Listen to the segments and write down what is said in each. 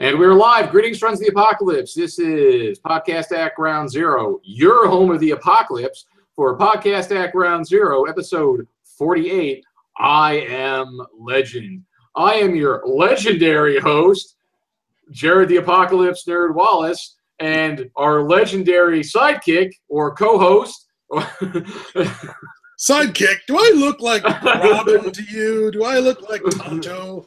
And we're live. Greetings, friends of the apocalypse. This is Podcast Act Round Zero, your home of the apocalypse for Podcast Act Round Zero, episode 48, I Am Legend. I am your legendary host, Jared the Apocalypse, Nerd Wallace, and our legendary sidekick or co-host. Sidekick? Do I look like Robin to you? Do I look like Tonto?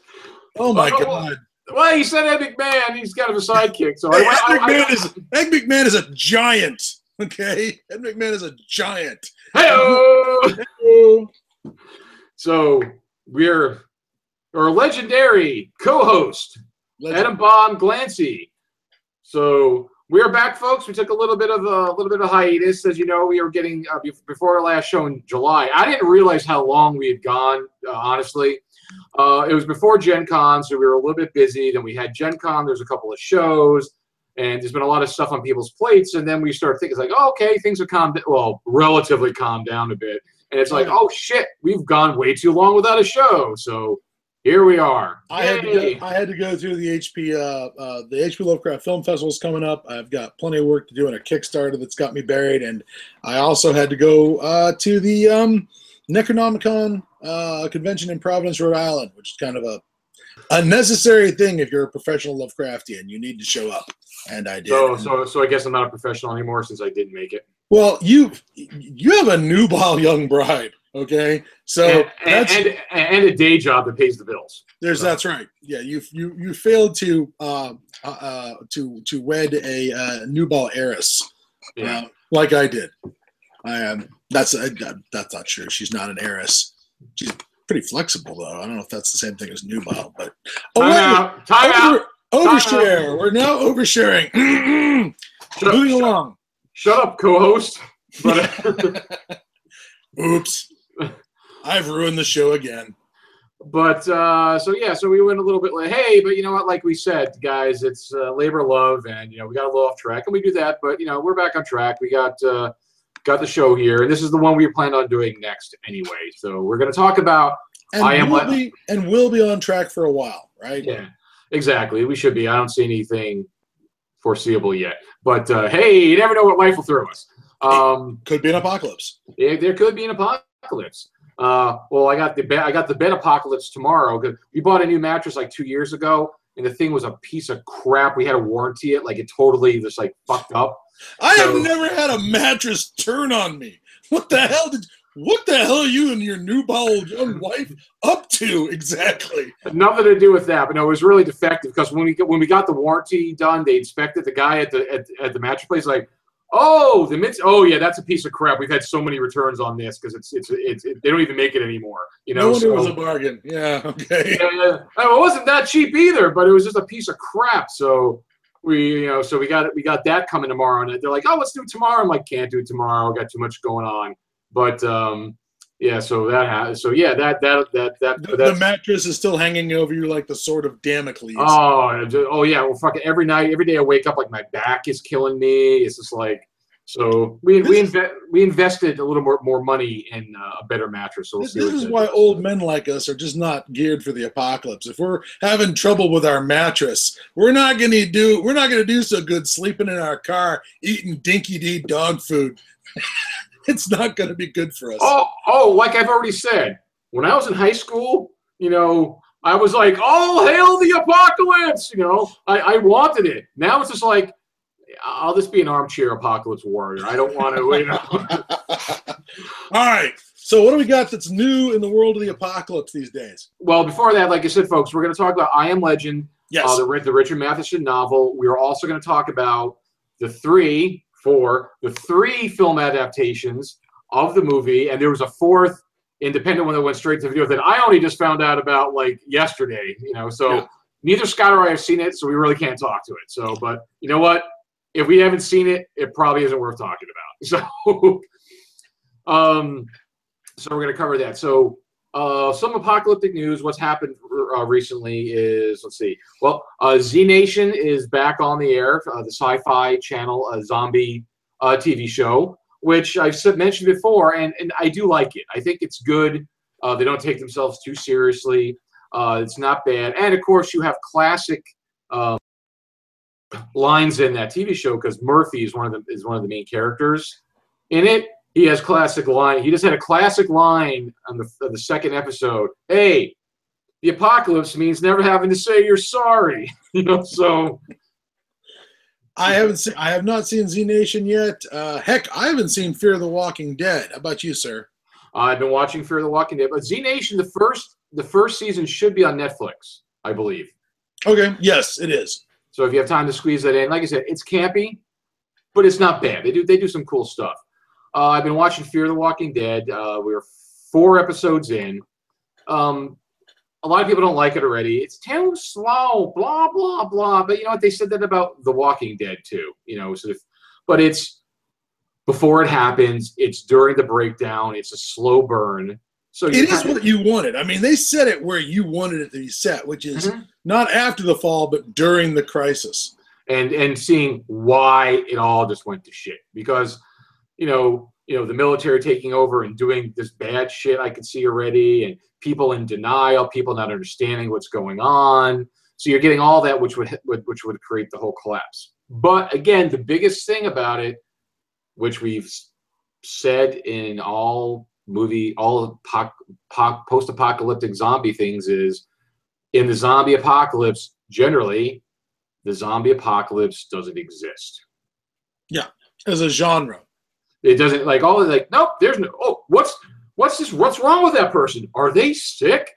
Oh, my God. Well, he said Egg McMahon. He's kind of a sidekick. So hey, Egg McMahon is a giant. Okay, Egg McMahon is a giant. Hey-o! So we're our legendary co-host, Adam Bomb Glancy. So we are back, folks. We took a little bit of hiatus, as you know. We were getting before our last show in July. I didn't realize how long we had gone, honestly. It was before Gen Con, so we were a little bit busy. Then we had Gen Con. There's a couple of shows, and there's been a lot of stuff on people's plates. And then we start thinking, it's like, oh, okay, things have calmed down. Well, relatively calmed down a bit. And it's like, oh, shit, we've gone way too long without a show. So here we are. I had to go through the HP Lovecraft Film Festival's coming up. I've got plenty of work to do on a Kickstarter that's got me buried. And I also had to go to the Necronomicon convention in Providence, Rhode Island, which is kind of a unnecessary thing if you're a professional Lovecraftian. You need to show up, and I did. So I guess I'm not a professional anymore since I didn't make it. Well, you have a nubile young bride, okay? So and a day job that pays the bills. That's right. Yeah, you failed to wed a nubile heiress, yeah. Like I did. I am. That's not true. She's not an heiress. She's pretty flexible, though. I don't know if that's the same thing as nubile, but Time out. Overshare. We're now oversharing. Moving along. Shut up, co-host. Oops, I've ruined the show again. But so we went a little bit like, hey, but you know what? Like we said, guys, it's labor love, and you know we got a little off track, and we do that. But you know we're back on track. We got the show here, and this is the one we plan on doing next anyway. So we're going to talk about we'll be on track for a while, right? Yeah, exactly. We should be. I don't see anything foreseeable yet. But hey, you never know what life will throw us. Could be an apocalypse. Yeah, there could be an apocalypse. Well, I got the bed apocalypse tomorrow. Cause we bought a new mattress like 2 years ago, and the thing was a piece of crap. We had to warranty it. Like it totally just like fucked up. I have never had a mattress turn on me. What the hell are you and your nubile young wife up to exactly? Nothing to do with that, but no, it was really defective because when we got the warranty done, they inspected the guy at the mattress place like, "Oh, yeah, that's a piece of crap. We've had so many returns on this because it's they don't even make it anymore, you know." No wonder it was a bargain. Yeah, okay. Yeah. It wasn't that cheap either, but it was just a piece of crap, so we got that coming tomorrow, and they're like, "Oh, let's do it tomorrow." I'm like, "Can't do it tomorrow. I've got too much going on." But yeah, so that has, so yeah, the mattress is still hanging over you like the sword of Damocles. Oh yeah, well, fucking every day I wake up like my back is killing me. It's just like, so we invested a little more money in a better mattress. So this is why old men like us are just not geared for the apocalypse. If we're having trouble with our mattress, we're not gonna do so good sleeping in our car eating dinky dee dog food. It's not gonna be good for us. Oh, like I've already said, when I was in high school, you know, I was like, "All hail the apocalypse!" You know, I wanted it. Now it's just like, I'll just be an armchair apocalypse warrior. I don't want to, you know. All right. So what do we got that's new in the world of the apocalypse these days? Well, before that, like I said, folks, we're going to talk about I Am Legend, yes, the Richard Matheson novel. We are also going to talk about the three film adaptations of the movie, and there was a fourth independent one that went straight to video that I only just found out about like yesterday, you know, so yeah. Neither Scott or I have seen it, so we really can't talk to it. So, but you know what? If we haven't seen it, it probably isn't worth talking about. So, so we're going to cover that. So, some apocalyptic news. What's happened recently is, let's see. Well, Z Nation is back on the air, the Sci-Fi Channel zombie TV show, which I've mentioned before, and I do like it. I think it's good. They don't take themselves too seriously. It's not bad. And of course, you have classic. lines in that TV show because Murphy is one of the main characters in it. He has classic line. He just had a classic line on the second episode. Hey, the apocalypse means never having to say you're sorry. You know, so I have not seen Z Nation yet. Heck, I haven't seen Fear of the Walking Dead. How about you, sir? I've been watching Fear of the Walking Dead, but Z Nation, the first season should be on Netflix, I believe. Okay. Yes, it is. So if you have time to squeeze that in, like I said, it's campy, but it's not bad. They do some cool stuff. I've been watching Fear of the Walking Dead. We're 4 episodes in. A lot of people don't like it already. It's too slow, blah, blah, blah. But you know what? They said that about The Walking Dead too. You know, sort of, but it's before it happens. It's during the breakdown. It's a slow burn. So it is what you wanted. I mean, they set it where you wanted it to be set, which is not after the fall, but during the crisis. And seeing why it all just went to shit. Because you know, the military taking over and doing this bad shit I could see already, and people in denial, people not understanding what's going on. So you're getting all that, which would create the whole collapse. But again, the biggest thing about it, which we've said in all post-apocalyptic zombie things, is in the zombie apocalypse, generally, the zombie apocalypse doesn't exist. Yeah, as a genre. It doesn't, like, all like, nope, there's no, oh, what's this, what's wrong with that person? Are they sick?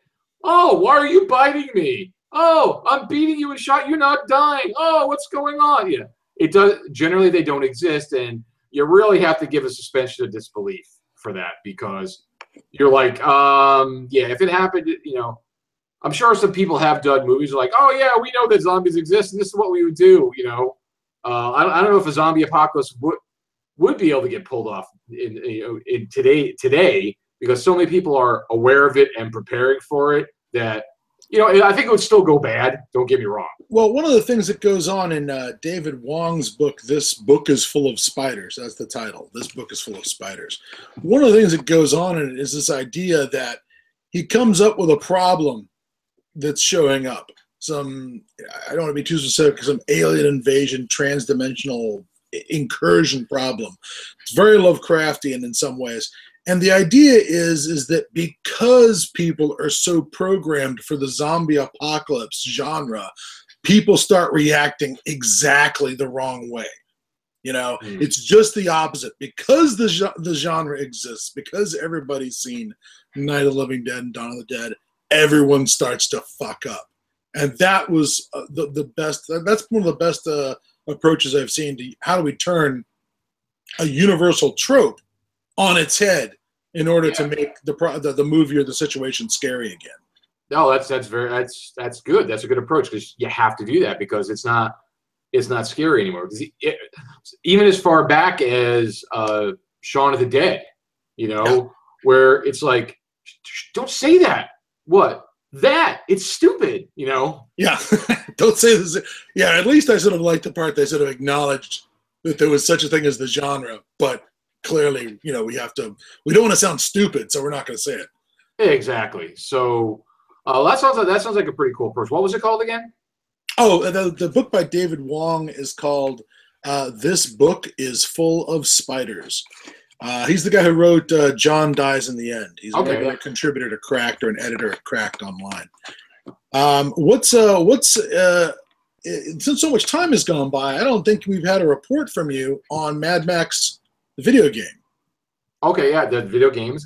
Oh, why are you biting me? Oh, I'm beating you and shot, you're not dying. Oh, what's going on? Yeah, it does, generally they don't exist, and you really have to give a suspension of disbelief for that, because you're like, yeah, if it happened, you know, I'm sure some people have done movies like, oh yeah, we know that zombies exist, and this is what we would do, you know. I don't know if a zombie apocalypse would be able to get pulled off in today, because so many people are aware of it and preparing for it that, you know, I think it would still go bad. Don't get me wrong. Well, one of the things that goes on in David Wong's book, This Book Is Full of Spiders, that's the title, This Book Is Full of Spiders. One of the things that goes on in it is this idea that he comes up with a problem that's showing up. Some, I don't want to be too specific, some alien invasion, transdimensional incursion problem. It's very Lovecraftian in some ways, and the idea is that because people are so programmed for the zombie apocalypse genre, people start reacting exactly the wrong way. You know, it's just the opposite. Because the genre exists, because everybody's seen Night of the Living Dead and Dawn of the Dead, everyone starts to fuck up, and that was the best. That's one of the best approaches I've seen to how do we turn a universal trope on its head in order to make the movie or the situation scary again. No, that's good. That's a good approach, because you have to do that, because it's not scary anymore. Even as far back as Shaun of the Dead, you know, where it's like, don't say that. What? That it's stupid, you know. Yeah, don't say this. Yeah, at least I sort of liked the part they sort of acknowledged that there was such a thing as the genre, but clearly, you know, we don't want to sound stupid, so we're not going to say it. Exactly. So that sounds like a pretty cool person. What was it called again? Oh, the book by David Wong is called This Book Is Full of Spiders. He's the guy who wrote John Dies in the End. He's a contributor to Cracked, or an editor at Cracked Online. Since so much time has gone by, I don't think we've had a report from you on Mad Max, the video game. Okay, yeah, the video games.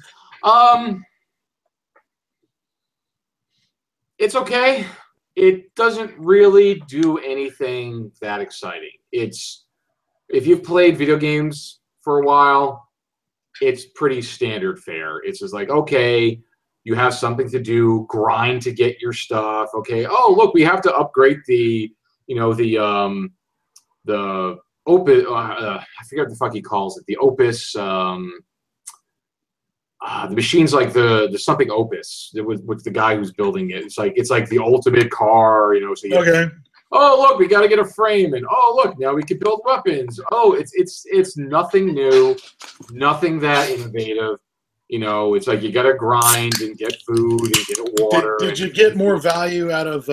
It's okay. It doesn't really do anything that exciting. It's, if you've played video games for a while, it's pretty standard fare. It's just like, okay, you have something to do, grind to get your stuff. Okay, oh look, we have to upgrade the opus. I forget what the fuck he calls it. The opus. The machine's like the something opus with the guy who's building it. It's like the ultimate car, you know. So oh look, we got to get a frame, and oh look, now we can build weapons. Oh, it's nothing new, nothing that innovative. You know, it's like you got to grind and get food and get water. Did you get more value out of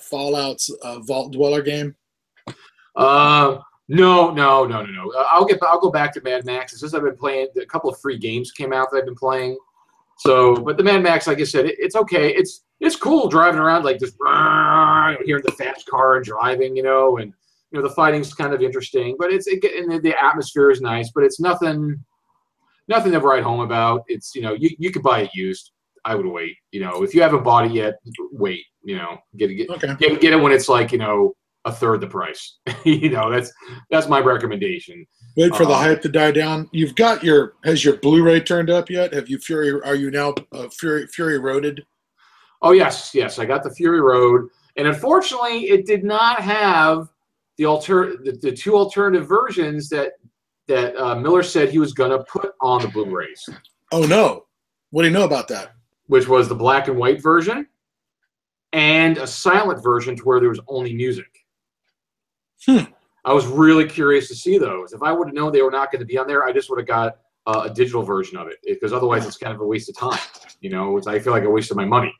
Fallout's Vault Dweller game? No. I'll go back to Mad Max. It's just I've been playing a couple of free games came out that I've been playing. So, but the Mad Max, like I said, it's okay. It's cool driving around like this, hearing the fast car driving, and the fighting's kind of interesting. But and the atmosphere is nice, but it's nothing to write home about. It's you could buy it used. I would wait. If you haven't bought it yet, wait. Get it when it's like a third the price. That's my recommendation. Wait for the hype to die down. You've got has your Blu-ray turned up yet? Are you now Fury Roaded? Oh yes, I got the Fury Road, and unfortunately, it did not have the two alternative versions that Miller said he was gonna put on the Blu-rays. Oh no! What do you know about that? Which was the black and white version, and a silent version to where there was only music. I was really curious to see those. If I would have known they were not going to be on there, I just would have got a digital version of it, because otherwise it's kind of a waste of time. Which I feel like I wasted my money.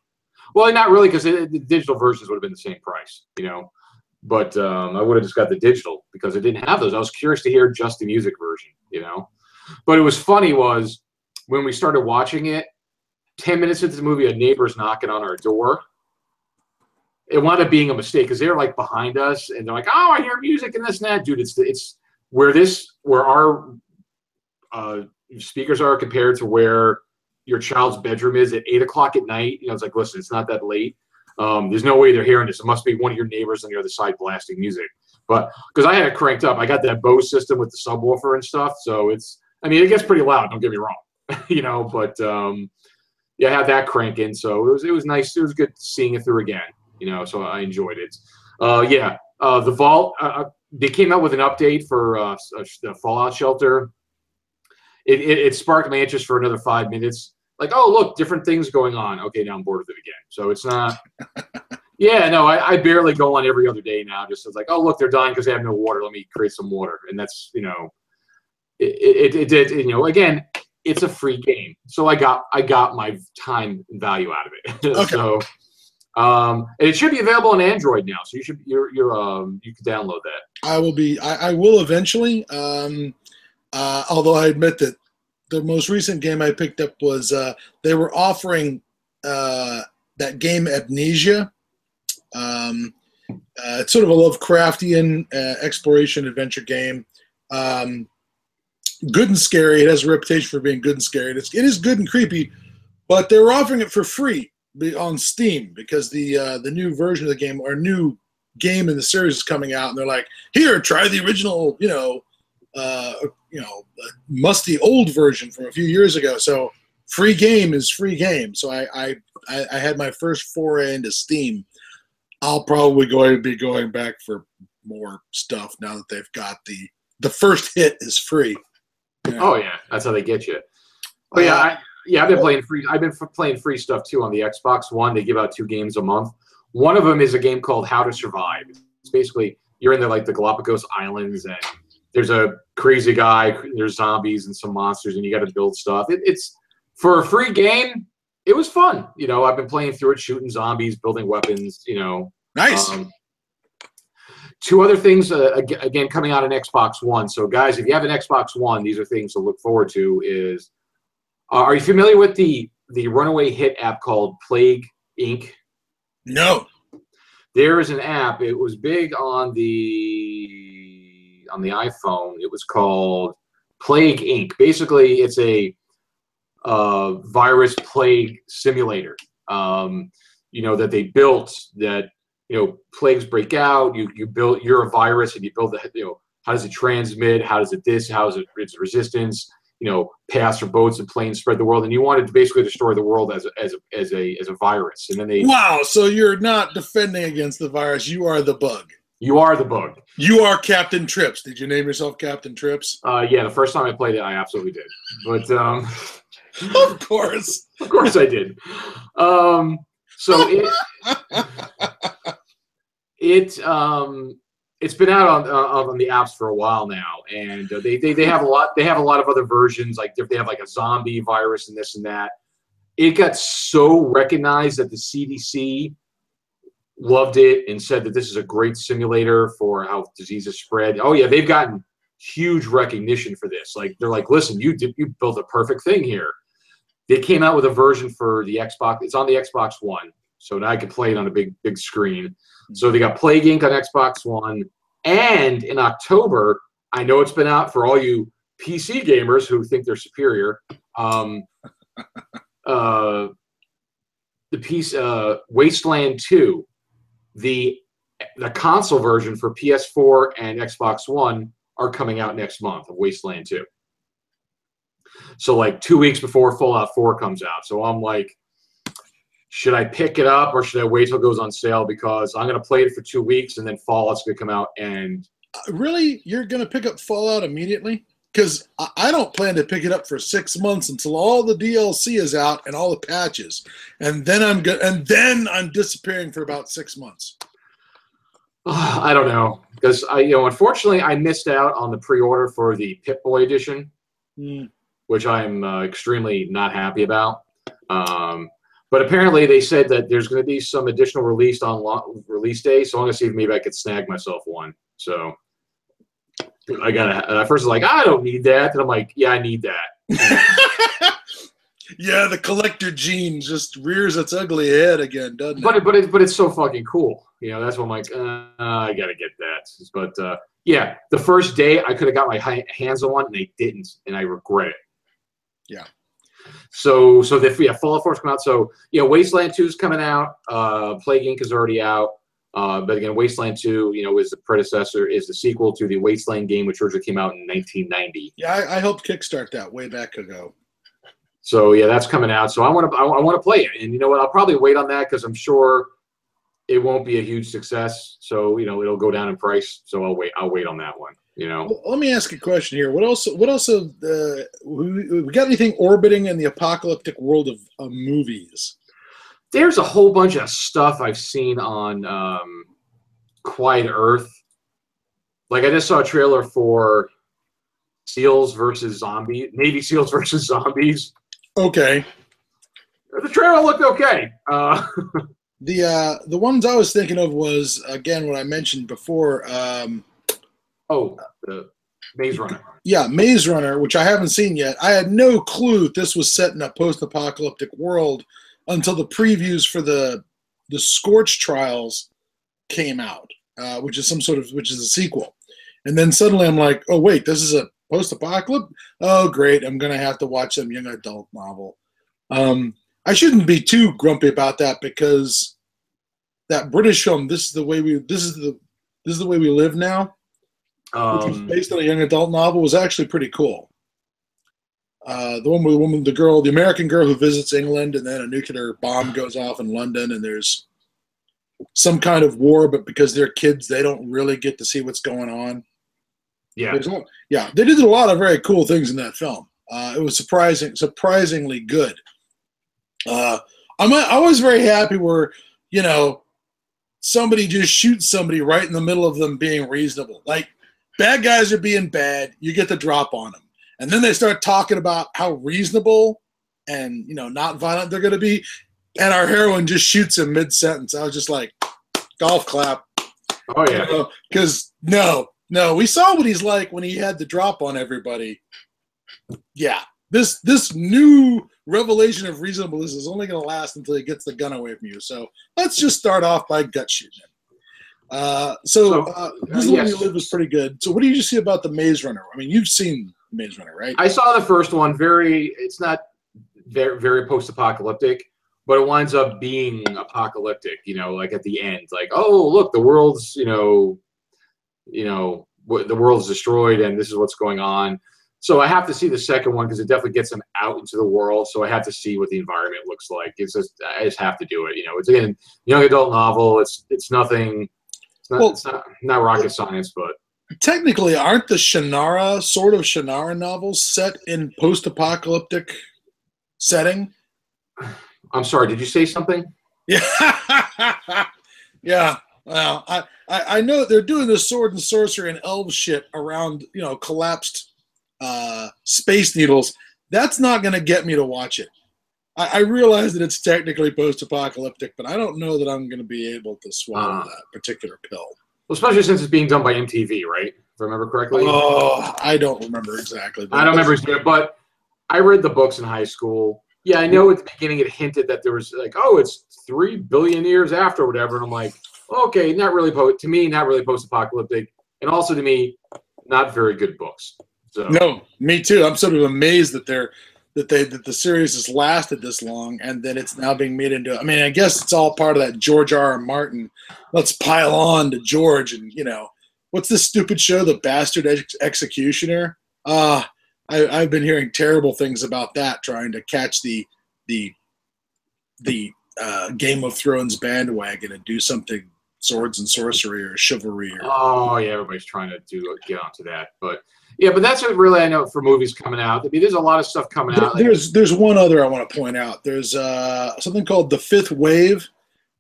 Well, not really, because the digital versions would have been the same price. But I would have just got the digital because it didn't have those. I was curious to hear just the music version. But it was funny was when we started watching it. 10 minutes into the movie, a neighbor's knocking on our door. It wound up being a mistake because they were like behind us, and they're like, "Oh, I hear music and this and that, dude." It's where our speakers are compared to where your child's bedroom is at 8 o'clock at night. It's like, listen, it's not that late. There's no way they're hearing this. It must be one of your neighbors on the other side blasting music. But because I had it cranked up, I got that Bose system with the subwoofer and stuff. So it gets pretty loud. Don't get me wrong, But yeah, I had that cranking, so it was nice. It was good seeing it through again. So I enjoyed it. The Vault, they came out with an update for the Fallout Shelter. It sparked my interest for another 5 minutes. Like, oh, look, different things going on. Okay, now I'm bored with it again. So it's not – yeah, no, I barely go on every other day now. Just like, oh, look, they're dying because they have no water. Let me create some water. And that's, again, it's a free game. So I got my time value out of it. Okay. So – and it should be available on Android now, so you can download that. I will eventually. Although I admit that the most recent game I picked up was they were offering that game Amnesia. It's sort of a Lovecraftian exploration adventure game. Good and scary. It has a reputation for being good and scary. It is good and creepy, but they were offering it for free on Steam because the new version of the game or new game in the series is coming out, and they're like, here, try the original, musty old version from a few years ago. So free game is free game. So I had my first foray into Steam. I'll probably be going back for more stuff now that they've got the first hit is free. Oh yeah, that's how they get you. Oh yeah. Yeah, I've been playing free stuff too on the Xbox One. They give out 2 games a month. One of them is a game called How to Survive. It's basically you're in the Galapagos Islands, and there's a crazy guy. There's zombies and some monsters, and you got to build stuff. It's for a free game. It was fun. I've been playing through it, shooting zombies, building weapons. Nice. 2 other things again coming out on Xbox One. So guys, if you have an Xbox One, these are things to look forward to. Is are you familiar with the runaway hit app called Plague Inc? No. There is an app. It was big on the iPhone. It was called Plague Inc. Basically, it's a virus plague simulator. That they built that plagues break out. You're a virus, and you build the how does it transmit? How does it this? How is it its resistance? Paths or boats and planes spread the world, and you wanted to basically destroy the world as a virus. And then they wow. So you're not defending against the virus. You are the bug. You are the bug. You are Captain Trips. Did you name yourself Captain Trips? Yeah. The first time I played it, I absolutely did. But of course, I did. So it's been out on the apps for a while now, and they have a lot. They have a lot of other versions. Like they have like a zombie virus and this and that. It got so recognized that the CDC loved it and said that this is a great simulator for how diseases spread. Oh yeah, they've gotten huge recognition for this. Like they're like, listen, you built a perfect thing here. They came out with a version for the Xbox. It's on the Xbox One, so now I can play it on a big screen. So they got Plague Inc on Xbox One, and in October, I know it's been out for all you PC gamers who think they're superior. The piece Wasteland 2, the console version for PS4 and Xbox One are coming out next month of Wasteland 2. So like 2 weeks before Fallout 4 comes out. So I'm like, should I pick it up or should I wait till it goes on sale? Because I'm going to play it for 2 weeks and then Fallout's going to come out. And really? You're going to pick up Fallout immediately? Because I don't plan to pick it up for 6 months until all the DLC is out and all the patches, and then I'm good. And then I'm disappearing for about 6 months. I don't know, because I, unfortunately, I missed out on the pre-order for the Pip-Boy edition, which I'm extremely not happy about. But apparently, they said that there's going to be some additional release on release day, so I'm going to see if maybe I could snag myself one. So. I got to, at first I was like, I don't need that. And I'm like, yeah, I need that. Yeah, the collector gene just rears its ugly head again, doesn't it? But it's so fucking cool. You know, that's what I'm like, I got to get that. But yeah, the first day I could have got my hands on one and they didn't, and I regret it. Yeah. So yeah, Fallout 4's come out. So, yeah, Wasteland 2's coming out. Plague Inc. is already out. But again, Wasteland 2, is the predecessor, is the sequel to the Wasteland game, which originally came out in 1990. Yeah, I helped kickstart that way back ago. So yeah, that's coming out. So I want to play it, and you know what? I'll probably wait on that because I'm sure it won't be a huge success. So it'll go down in price. So I'll wait on that one. Well, let me ask you a question here. What else? We got anything orbiting in the apocalyptic world of movies? There's a whole bunch of stuff I've seen on Quiet Earth. Like I just saw a trailer for SEALs versus Zombies, Navy SEALs versus Zombies. Okay. The trailer looked okay. The ones I was thinking of was, again, what I mentioned before. The Maze Runner. Yeah, Maze Runner, which I haven't seen yet. I had no clue that this was set in a post-apocalyptic world until the previews for the Scorch Trials came out, which is a sequel. And then suddenly I'm like, oh wait, this is a post-apocalypse? Oh great, I'm gonna have to watch some young adult novel. I shouldn't be too grumpy about that because that British film, This Is the Way We Live Now, which was based on a young adult novel, was actually pretty cool. The one with the woman, the girl, the American girl who visits England, and then a nuclear bomb goes off in London, and there's some kind of war, but because they're kids, they don't really get to see what's going on. Yeah, they did a lot of very cool things in that film. It was surprisingly good. I was very happy where somebody just shoots somebody right in the middle of them being reasonable. Like bad guys are being bad, you get the drop on them. And then they start talking about how reasonable and not violent they're going to be, and our heroine just shoots him mid-sentence. I was just like, golf clap. Oh yeah, because no, we saw what he's like when he had the drop on everybody. Yeah, this new revelation of reasonableness is only going to last until he gets the gun away from you. So let's just start off by gut shooting him. This Little You Live was pretty good. So what do you see about the Maze Runner? I mean, you've seen Maze Runner, right? I saw the first one. It's not very, very post-apocalyptic, but it winds up being apocalyptic. Like at the end, like, oh look, the world's the world's destroyed, and this is what's going on. So I have to see the second one because it definitely gets them out into the world. So I have to see what the environment looks like. It's just I just have to do it. It's again young adult novel. It's nothing. It's not rocket science, but. Technically, aren't the Shannara, sort of Shannara novels set in post-apocalyptic setting? I'm sorry, did you say something? Yeah. Yeah. Well, I know they're doing this sword and sorcery and elf shit around, collapsed space needles. That's not going to get me to watch it. I realize that it's technically post-apocalyptic, but I don't know that I'm going to be able to swallow that particular pill. Well, especially since it's being done by MTV, right? If I remember correctly. Oh, I don't remember exactly. I don't remember, but I read the books in high school. Yeah, I know at the beginning it hinted that there was like, oh, it's 3 billion years after whatever. And I'm like, okay, not really to me, not really post-apocalyptic. And also to me, not very good books. So. No, me too. I'm sort of amazed that they're that the series has lasted this long and that it's now being made into, I mean, I guess it's all part of that George R. R. Martin. Let's pile on to George and, you know, what's this stupid show, The Bastard Executioner? I've been hearing terrible things about that, trying to catch the Game of Thrones bandwagon and do something swords and sorcery or chivalry. Or, oh, yeah, everybody's trying to get onto that, but... Yeah, but that's what really I know for movies coming out. I mean, there's a lot of stuff coming out. There's one other I want to point out. There's something called The Fifth Wave,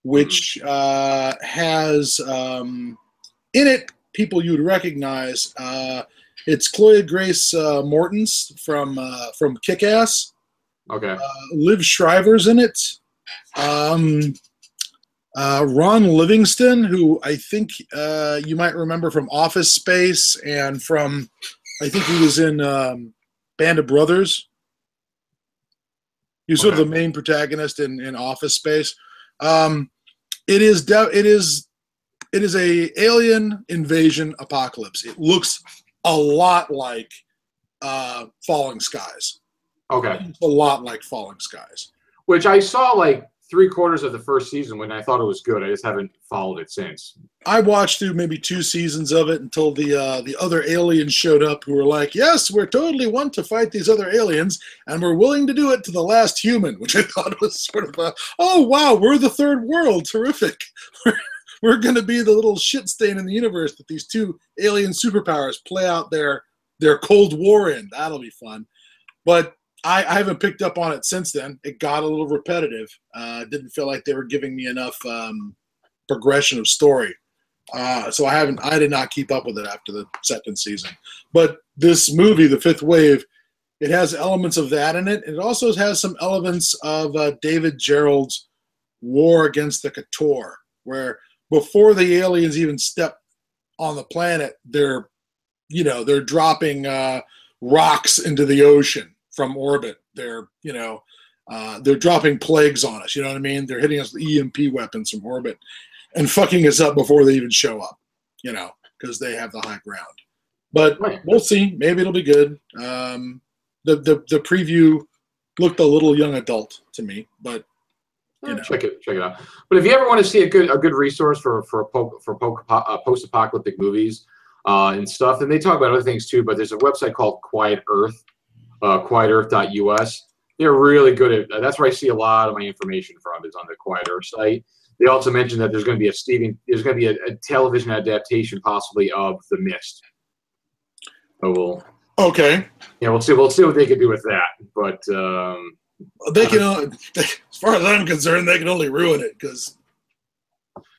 which has in it people you'd recognize. It's Chloe Grace Moretz from Kick-Ass. Okay. Liv Shriver's in it. Ron Livingston, who I think you might remember from Office Space and from, I think he was in Band of Brothers. He was sort of the main protagonist in Office Space. It is a alien invasion apocalypse. It looks a lot like Falling Skies. Okay. A lot like Falling Skies. Which I saw like 3/4 of the first season when I thought it was good. I just haven't followed it since. I watched through maybe 2 seasons of it until the other aliens showed up who were like, yes, we're totally want to fight these other aliens, and we're willing to do it to the last human, which I thought was sort of a, oh, wow, we're the third world. Terrific. We're going to be the little shit stain in the universe that these two alien superpowers play out their Cold War in. That'll be fun. But I haven't picked up on it since then. It got a little repetitive. Didn't feel like they were giving me enough progression of story. So I did not keep up with it after the second season. But this movie, The Fifth Wave, it has elements of that in it. It also has some elements of David Gerald's War Against the Kotor, where before the aliens even step on the planet, they're dropping rocks into the ocean. From orbit, they're dropping plagues on us. You know what I mean? They're hitting us with EMP weapons from orbit and fucking us up before they even show up. You know, because they have the high ground. But we'll see. Maybe it'll be good. The preview looked a little young adult to me, but you know. Check it out. But if you ever want to see a good resource for post-apocalyptic movies and stuff, and they talk about other things too. But there's a website called Quiet Earth. QuietEarth.us. They're really good at that's where I see a lot of my information from is on the Quiet Earth site. They also mentioned that there's going to be a television adaptation possibly of The Mist. So we'll see. We'll see what they can do with that. But they can, as far as I'm concerned, they can only ruin it because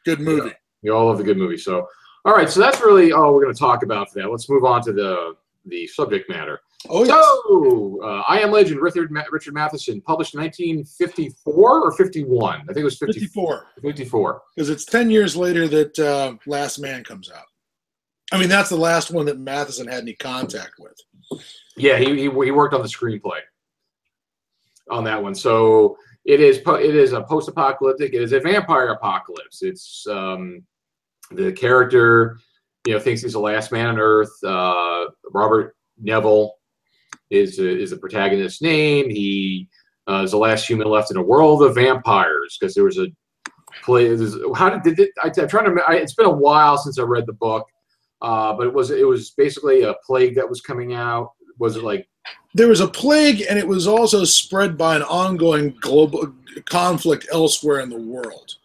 good movie. You all love the good movie. So all right, so that's really all we're going to talk about for that. Let's move on to the subject matter. Oh, so, yes. I Am Legend, Richard Matheson, published in 1954 or 51? I think it was 54. 54. Because it's 10 years later that Last Man comes out. I mean, that's the last one that Matheson had any contact with. Yeah, he worked on the screenplay on that one. So it is a post-apocalyptic. It is a vampire apocalypse. It's the character, you know, thinks he's the last man on Earth. Robert Neville is the protagonist's name. He is the last human left in a world of vampires because there was a play. I'm trying to. It's been a while since I read the book, but it was basically a plague that was coming out. Was it like there was a plague, and it was also spread by an ongoing global conflict elsewhere in the world.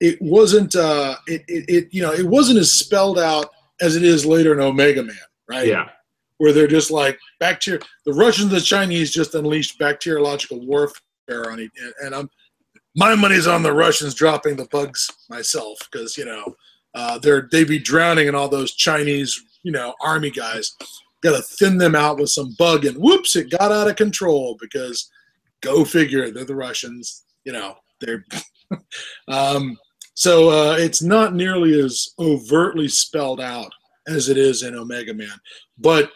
It wasn't it wasn't as spelled out as it is later in Omega Man, right? Yeah, where they're just like the Russians and the Chinese just unleashed bacteriological warfare on it, and my money's on the Russians dropping the bugs myself because they'd be drowning in all those Chinese army guys. Got to thin them out with some bug, and whoops, it got out of control because Go figure, they're the Russians, you know, they're so it's not nearly as overtly spelled out as it is in Omega Man, but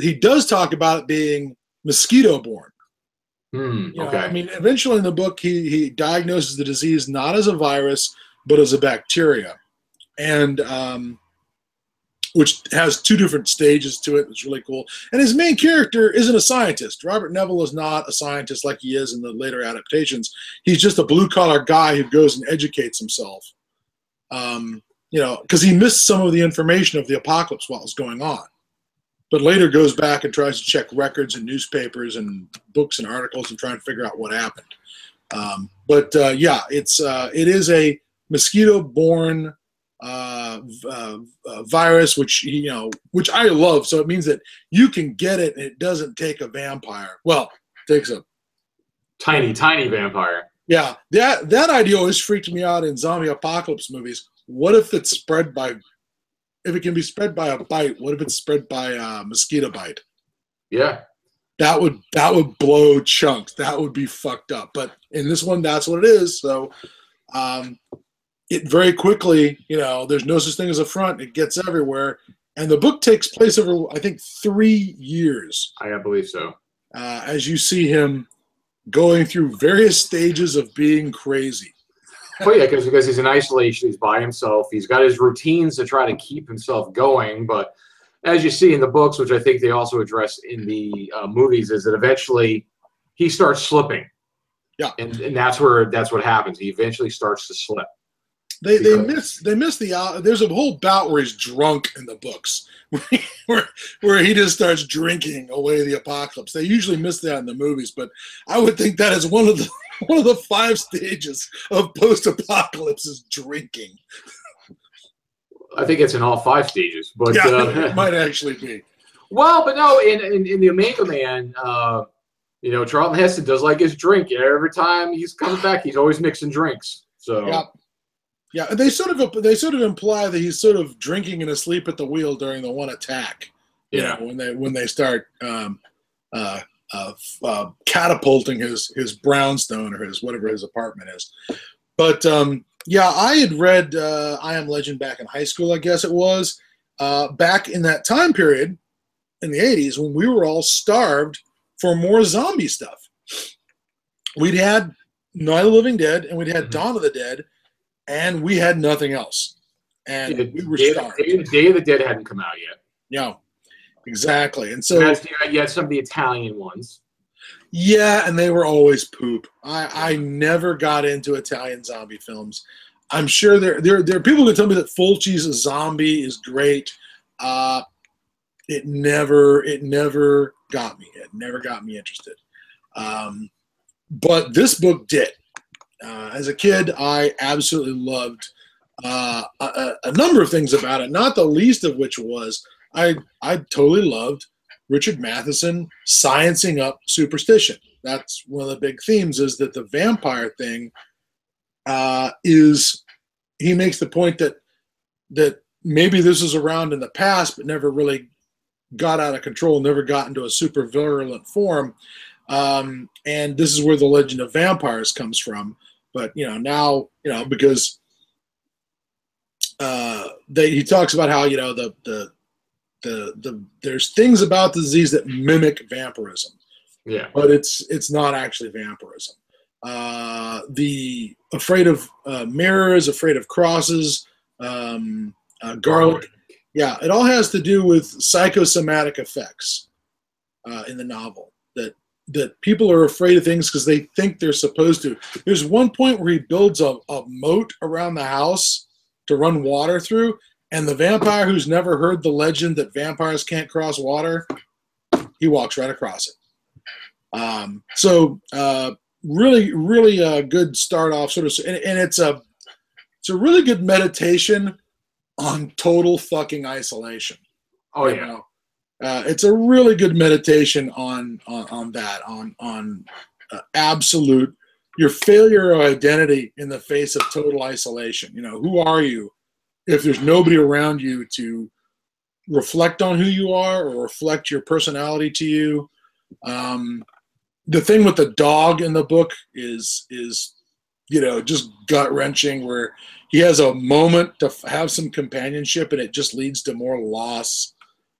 he does talk about it being mosquito born. You know, okay. I mean, eventually in the book, he diagnoses the disease not as a virus, but as a bacteria, and which has two different stages to it. It's really cool. And his main character isn't a scientist. Robert Neville is not a scientist like he is in the later adaptations. He's just a blue-collar guy who goes and educates himself, you know, because he missed some of the information of the apocalypse while it was going on. But later goes back and tries to check records and newspapers and books and articles and try and figure out what happened. Yeah, it is a mosquito-borne virus, which which I love. So it means that you can get it, and it doesn't take a vampire. Well, it takes a tiny vampire. Yeah, that idea always freaked me out in zombie apocalypse movies. What if it's spread by? If it can be spread by a bite, what if it's spread by a mosquito bite? Yeah. That would blow chunks. That would be fucked up. But in this one, that's what it is. So it very quickly, there's no such thing as a front. It gets everywhere. And the book takes place over, I think, 3 years. I believe so. As you see him going through various stages of being crazy. Well, yeah, because he's in isolation, he's by himself, he's got his routines to try to keep himself going, but as you see in the books, which I think they also address in the movies, is that eventually he starts slipping. Yeah. And that's what happens. He eventually starts to slip. They miss the there's a whole bout where he's drunk in the books, where he just starts drinking away the apocalypse. They usually miss that in the movies, but I would think that is one of the 5 stages of post-apocalypse is drinking. I think it's in all 5 stages, but yeah, it might actually be. Well, but no, in the Omega Man, Charlton Heston does like his drink. Every time he comes back, he's always mixing drinks. So. Yeah. Yeah, they sort of imply that he's sort of drinking and asleep at the wheel during the one attack. Yeah, when they start catapulting his brownstone or his whatever his apartment is. But yeah, I had read I Am Legend back in high school, I guess it was, back in that time period in the 80s when we were all starved for more zombie stuff. We'd had Night of the Living Dead and we'd had Dawn of the Dead. And we had nothing else. And yeah, we were starved. Day of the Dead hadn't come out yet. No, exactly. And so you had some of the Italian ones. Yeah, and they were always poop. I never got into Italian zombie films. I'm sure there are people who tell me that Fulci's zombie is great. It never got me. It never got me interested. But this book did. As a kid, I absolutely loved a number of things about it, not the least of which was I totally loved Richard Matheson sciencing up superstition. That's one of the big themes, is that the vampire thing he makes the point that maybe this was around in the past but never really got out of control, never got into a super virulent form. And this is where the legend of vampires comes from. But, now, because he talks about how, there's things about the disease that mimic vampirism. Yeah. But it's not actually vampirism. The afraid of mirrors, afraid of crosses, garlic. Yeah, it all has to do with psychosomatic effects in the novel. That people are afraid of things because they think they're supposed to. There's one point where he builds a moat around the house to run water through, and the vampire who's never heard the legend that vampires can't cross water, he walks right across it. Really a good start off sort of, and it's a really good meditation on total fucking isolation. Oh yeah. It's a really good meditation on absolute, your failure of identity in the face of total isolation. Who are you if there's nobody around you to reflect on who you are or reflect your personality to you? the thing with the dog in the book is you know, just gut-wrenching, where he has a moment to have some companionship and it just leads to more loss.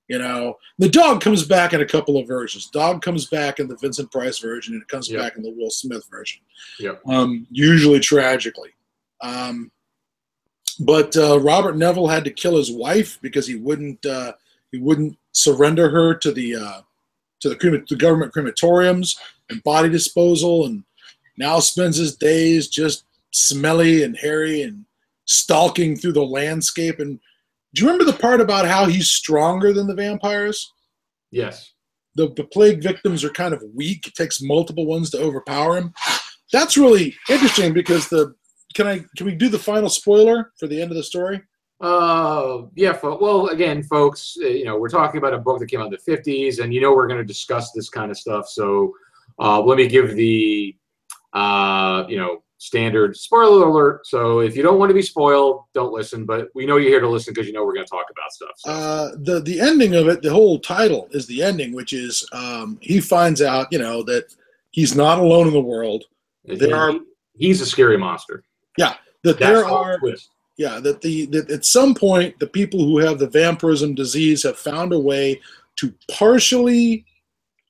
You know, the dog comes back in a couple of versions. Dog comes back in the Vincent Price version, and it comes back in the Will Smith version. Yep. Usually tragically. But Robert Neville had to kill his wife because he wouldn't surrender her to the government crematoriums and body disposal, and now spends his days just smelly and hairy and stalking through the landscape. And do you remember the part about how he's stronger than the vampires? Yes. The plague victims are kind of weak. It takes multiple ones to overpower him. That's really interesting because can we do the final spoiler for the end of the story? Yeah. Well, again, folks, you know, we're talking about a book that came out in the 50s, and you know we're going to discuss this kind of stuff. So let me give the standard spoiler alert. So if you don't want to be spoiled, don't listen. But we know you're here to listen because you know we're going to talk about stuff. So. The ending of it, the whole title is the ending, which is he finds out, you know, that he's not alone in the world. He's a scary monster. Yeah, that at some point the people who have the vampirism disease have found a way to partially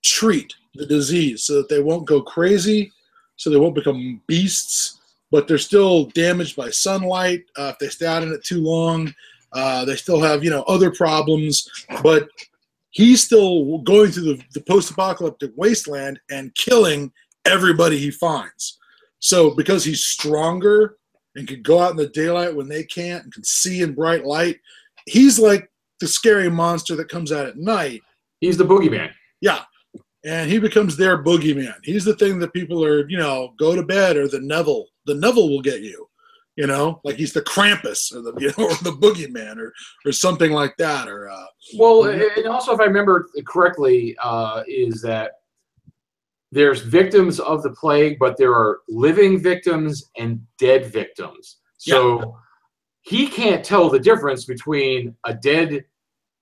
treat the disease so that they won't go crazy. So they won't become beasts, but they're still damaged by sunlight. If they stay out in it too long, they still have, you know, other problems. But he's still going through the post-apocalyptic wasteland and killing everybody he finds. So because he's stronger and can go out in the daylight when they can't and can see in bright light, he's like the scary monster that comes out at night. He's the boogeyman. Yeah. And he becomes their boogeyman. He's the thing that people are, you know, go to bed, or the Neville. The Neville will get you, you know, like he's the Krampus or the, you know, or the boogeyman or something like that. Or well, and also, if I remember correctly, is that there's victims of the plague, but there are living victims and dead victims. So he can't tell the difference between a dead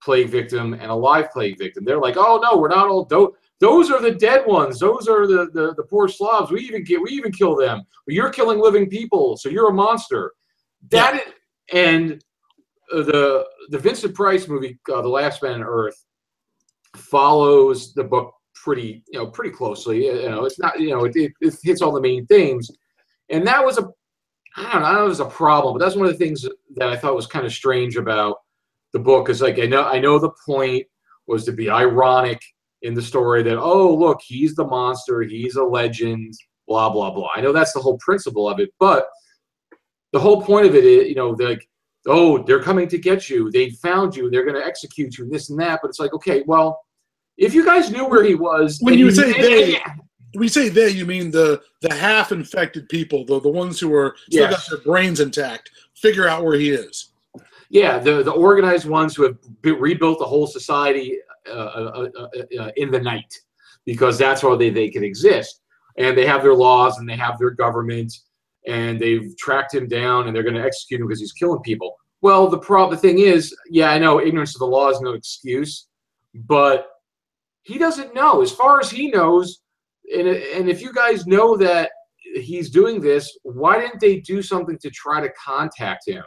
plague victim and a live plague victim. They're like, oh no, we're not all dope. Those are the dead ones. Those are the poor slobs. We even kill them. But you're killing living people, so you're a monster. The Vincent Price movie, The Last Man on Earth, follows the book pretty closely. You know, it's not, you know, it hits all the main themes, and that was I don't know, it was a problem. But that's one of the things that I thought was kind of strange about the book. Is like I know the point was to be ironic in the story that, oh, look, he's the monster, he's a legend, blah, blah, blah. I know that's the whole principle of it, but the whole point of it is, you know, like, oh, they're coming to get you, they found you, they're going to execute you, and this and that, but it's like, okay, well, if you guys knew where he was... When you say they, we say they, you mean the half-infected people, the ones who are still got their brains intact, figure out where he is. Yeah, the organized ones who have rebuilt the whole society in the night, because that's how they can exist, and they have their laws and they have their government, and they've tracked him down and they're going to execute him because he's killing people. Well, the thing is, yeah, I know ignorance of the law is no excuse, but he doesn't know as far as he knows, and if you guys know that he's doing this, why didn't they do something to try to contact him?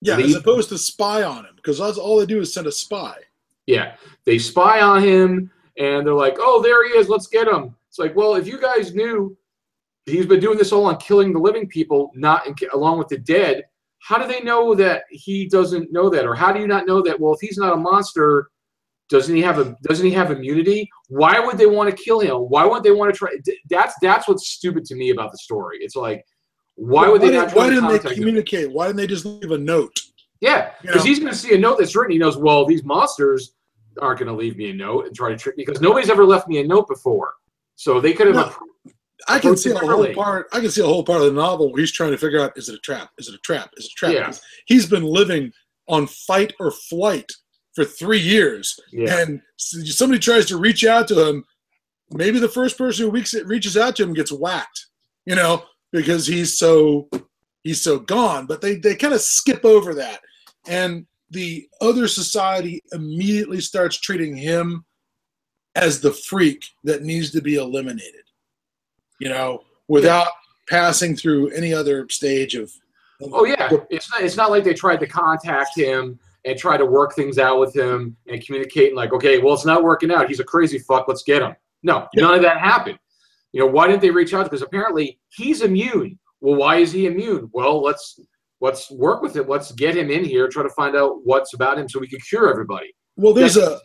Yeah, as opposed to spy on him, because that's all they do is send a spy. Yeah, they spy on him, and they're like, oh, there he is, let's get him. It's like, well, if you guys knew he's been doing this all on killing the living people, along with the dead, how do they know that he doesn't know that? Or how do you not know that, well, if he's not a monster, doesn't he have immunity? Why would they want to kill him? Why wouldn't they want to try? That's what's stupid to me about the story. It's like, why didn't they communicate? Why didn't they just leave a note? Yeah, because he's going to see a note that's written. He knows, well, these monsters aren't going to leave me a note and try to trick me, because nobody's ever left me a note before. So they could have. I can see a whole part of the novel where he's trying to figure out: is it a trap? Is it a trap? Is it a trap? Yeah. He's been living on fight or flight for 3 years, and somebody tries to reach out to him. Maybe the first person who reaches out to him gets whacked. You know, because he's so gone. But they kind of skip over that. And the other society immediately starts treating him as the freak that needs to be eliminated. you know, without passing through any other stage of. Oh yeah, it's not like they tried to contact him and try to work things out with him and communicate and like, okay, well, it's not working out. He's a crazy fuck. Let's get him. No, none of that happened. You know, why didn't they reach out? Because apparently he's immune. Well, why is he immune? Well, let's work with it. Let's get him in here, try to find out what's about him so we can cure everybody. Well, that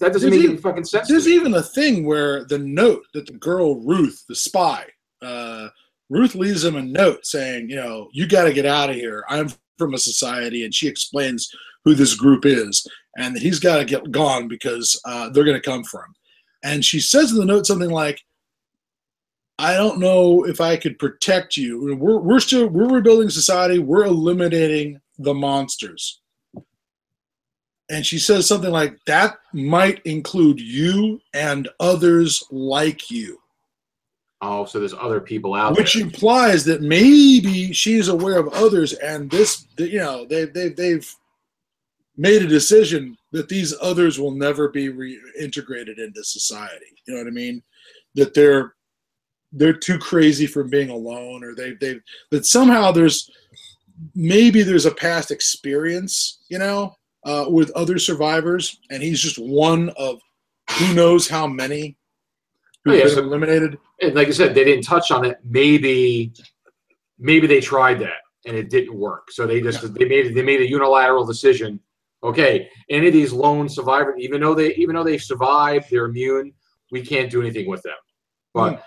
doesn't make any fucking sense. There's even a thing where the note that the girl, Ruth, the spy, Ruth leaves him a note saying, you know, you got to get out of here. I'm from a society, and she explains who this group is, and he's got to get gone because they're going to come for him. And she says in the note something like, I don't know if I could protect you. We're rebuilding society. We're eliminating the monsters. And she says something like, that might include you and others like you. Oh, so there's other people out there. Which implies that maybe she's aware of others, and this, you know, they've made a decision that these others will never be reintegrated into society. You know what I mean? That they're too crazy from being alone, or they that somehow there's a past experience, you know, with other survivors, and he's just one of who knows how many who been eliminated. And like I said, they didn't touch on it. Maybe they tried that and it didn't work. So they just they made a unilateral decision. Okay, any of these lone survivors, even though they survived, they're immune. We can't do anything with them. But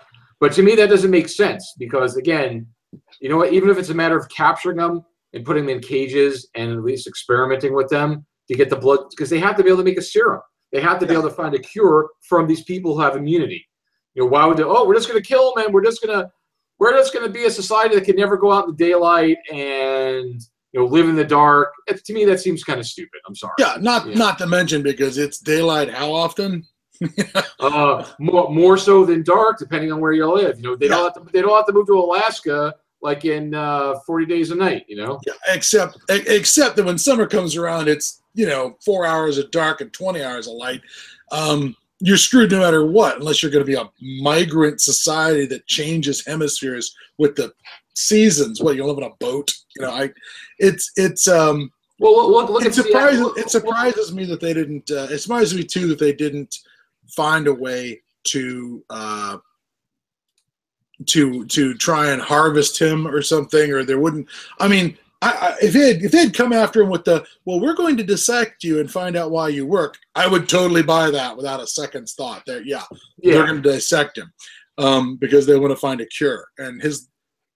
to me, that doesn't make sense because, again, you know what? Even if it's a matter of capturing them and putting them in cages and at least experimenting with them to get the blood, because they have to be able to make a serum. They have to be able to find a cure from these people who have immunity. You know, why would they? Oh, we're just going to kill them, and we're just going to be a society that can never go out in the daylight and you know live in the dark. It's, to me, that seems kind of stupid. I'm sorry. Yeah, not to mention because it's daylight how often. More so than dark, depending on where you live. You know, they don't have to move to Alaska like in 40 Days a Night. You know, except that when summer comes around, it's you know 4 hours of dark and 20 hours of light. You're screwed no matter what, unless you're going to be a migrant society that changes hemispheres with the seasons. Well, you live on a boat. You know, it's well. Look it surprises me that they didn't. It surprises me too that they didn't find a way to try and harvest him or something, or there wouldn't. I mean, if they'd come after him with the well, we're going to dissect you and find out why you work, I would totally buy that without a second's thought. They're going to dissect him because they want to find a cure, and his,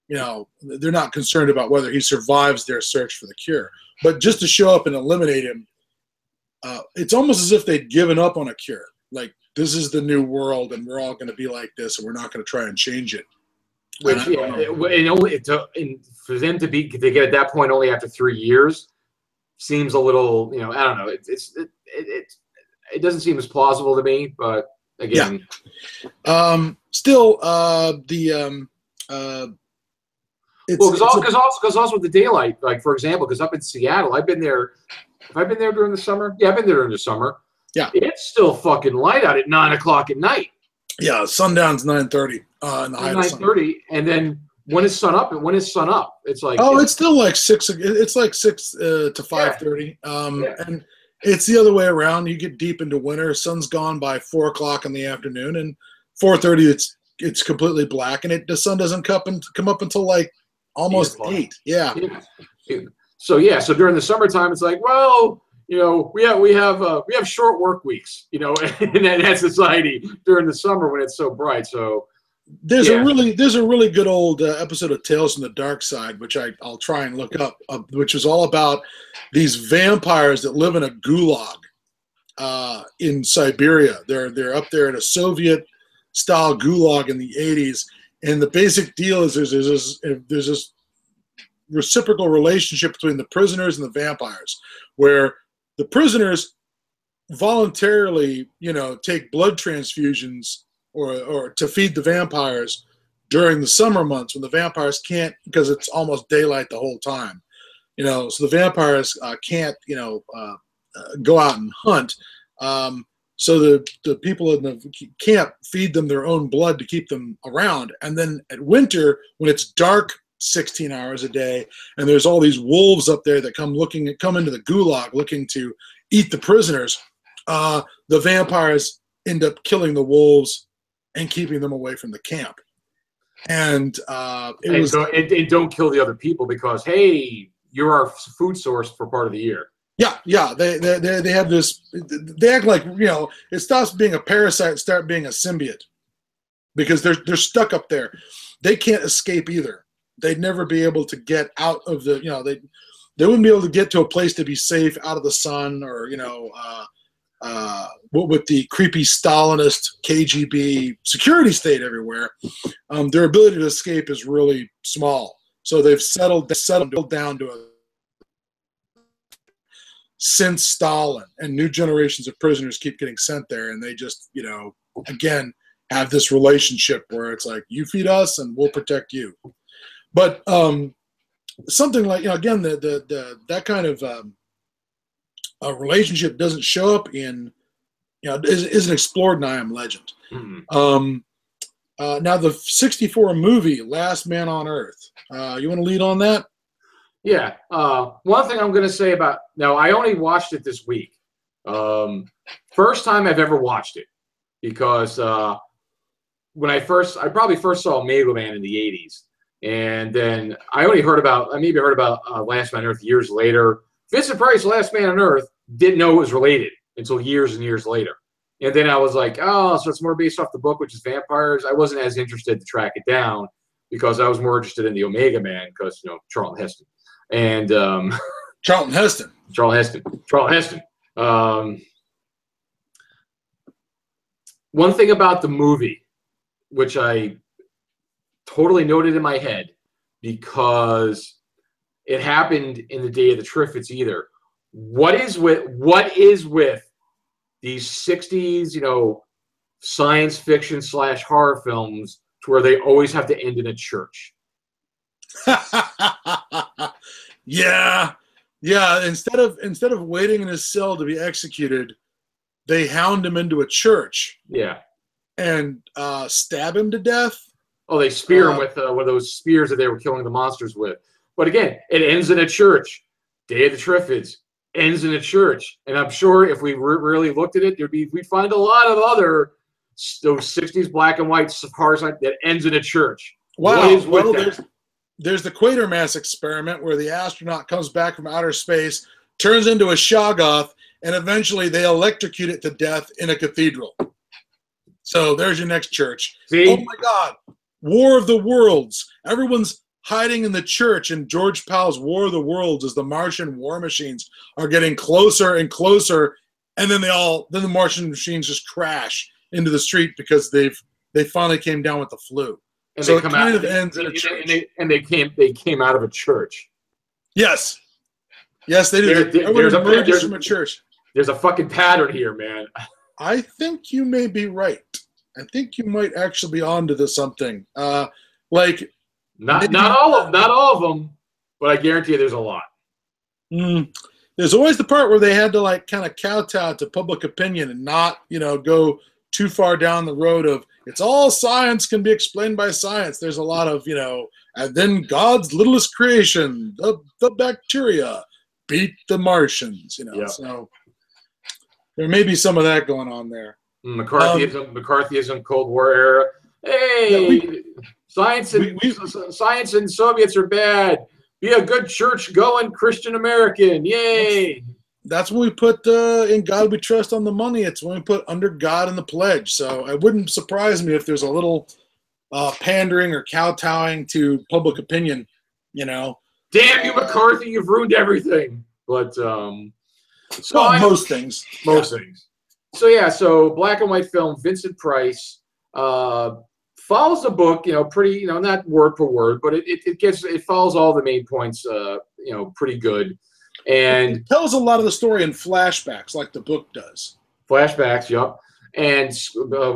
you know, they're not concerned about whether he survives their search for the cure, but just to show up and eliminate him, it's almost as if they'd given up on a cure. Like, this is the new world, and we're all going to be like this, and we're not going to try and change it. Which, for them to get at that point only after 3 years seems a little, you know, I don't know. It doesn't seem as plausible to me, but again. Yeah. Because also with the daylight, like, for example, because up in Seattle, I've been there during the summer. Yeah, I've been there during the summer. Yeah, it's still fucking light out at 9 o'clock at night. Yeah, sundown's 9:30. 9:30, and then when is sun up? It's like it's still like six. It's like 6 to 5:30. And it's the other way around. You get deep into winter, sun's gone by 4 o'clock in the afternoon, and 4:30 it's completely black, and the sun doesn't come up until like almost 8. Yeah. So during the summertime, it's like well. You know, we have short work weeks, you know, in that society during the summer when it's so bright. So there's a really good old episode of Tales from the Dark Side, which I'll try and look up, which is all about these vampires that live in a gulag in Siberia. They're up there in a Soviet-style gulag in the 80s, and the basic deal is there's this reciprocal relationship between the prisoners and the vampires, where the prisoners voluntarily, you know, take blood transfusions or to feed the vampires during the summer months when the vampires can't, because it's almost daylight the whole time, you know, so the vampires can't, you know, go out and hunt. So the people in the camp feed them their own blood to keep them around. And then at winter, when it's dark 16 hours a day, and there's all these wolves up there that come into the gulag looking to eat the prisoners, the vampires end up killing the wolves and keeping them away from the camp. And it don't kill the other people because, hey, you're our food source for part of the year. Yeah, yeah. They have this. They act like, you know, it stops being a parasite, start being a symbiote, because they're stuck up there. They can't escape either. They'd never be able to get out of the. You know, they wouldn't be able to get to a place to be safe out of the sun, or, you know, what with the creepy Stalinist KGB security state everywhere. Their ability to escape is really small. So they've settled down to a. Since Stalin, and new generations of prisoners keep getting sent there, and they just, you know, again, have this relationship where it's like, you feed us and we'll protect you. But something like, you know, again, that kind of a relationship doesn't show up in, you know, isn't explored in I Am Legend. Mm-hmm. Now the 64 movie, Last Man on Earth, you want to lead on that? Yeah. One thing I'm going to say about – now, I only watched it this week. First time I've ever watched it, because when I probably first saw Omega Man in the 80s. And then I only heard about – I maybe heard about Last Man on Earth years later. Vincent Price, Last Man on Earth, didn't know it was related until years and years later. And then I was like, oh, so it's more based off the book, which is vampires. I wasn't as interested to track it down because I was more interested in the Omega Man because, you know, Charlton Heston. And Charlton Heston. One thing about the movie, which I totally noted in my head, because it happened in the Day of the Triffids either. What is with these 60s, you know, science fiction / horror films to where they always have to end in a church? Yeah. Instead of waiting in his cell to be executed, they hound him into a church. Yeah, and stab him to death. Oh, they spear him with one of those spears that they were killing the monsters with. But again, it ends in a church. Day of the Triffids ends in a church, and I'm sure if we really looked at it, we'd find a lot of other those 60s black and white cars that ends in a church. Wow. There's the Quatermass experiment where the astronaut comes back from outer space, turns into a Shoggoth, and eventually they electrocute it to death in a cathedral. So there's your next church. See? Oh my God, War of the Worlds. Everyone's hiding in the church, and George Pal's War of the Worlds as the Martian war machines are getting closer and closer, and then the Martian machines just crash into the street because they finally came down with the flu. And so they came out of a church. Yes. Yes, they did. There's from a church. There's a fucking pattern here, man. I think you may be right. I think you might actually be onto this something. Like not all of them, but I guarantee you there's a lot. There's always the part where they had to like kind of kowtow to public opinion and not, you know, go too far down the road of it's all science can be explained by science. There's a lot of, you know, and then God's littlest creation, the bacteria, beat the Martians, you know. Yeah. So there may be some of that going on there. McCarthyism, Cold War era. Hey, yeah, science and Soviets are bad. Be a good church-going Christian American. Yay. That's when we put In God We Trust on the money. It's when we put Under God in the pledge. So it wouldn't surprise me if there's a little pandering or kowtowing to public opinion, you know. Damn you, McCarthy, you've ruined everything. But most things. So, yeah, so black and white film, Vincent Price, follows the book, you know, pretty, you know, not word for word, but it follows all the main points, you know, pretty good. And it tells a lot of the story in flashbacks, like the book does. Flashbacks, yep. And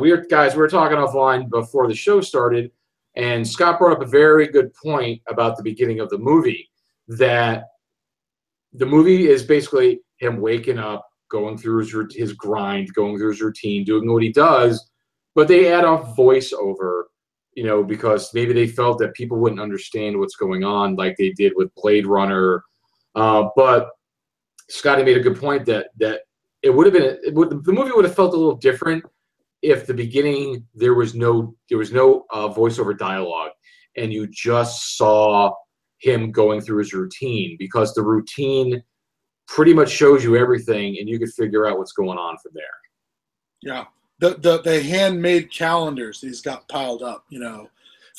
we were talking offline before the show started, and Scott brought up a very good point about the beginning of the movie, that the movie is basically him waking up going through his grind, going through his routine, doing what he does, but they add a voiceover, you know, because maybe they felt that people wouldn't understand what's going on like they did with Blade Runner. But Scotty made a good point that it would have been, the movie would have felt a little different if the beginning there was no voiceover dialogue and you just saw him going through his routine, because the routine pretty much shows you everything and you could figure out what's going on from there. Yeah. The handmade calendars he's got piled up, you know.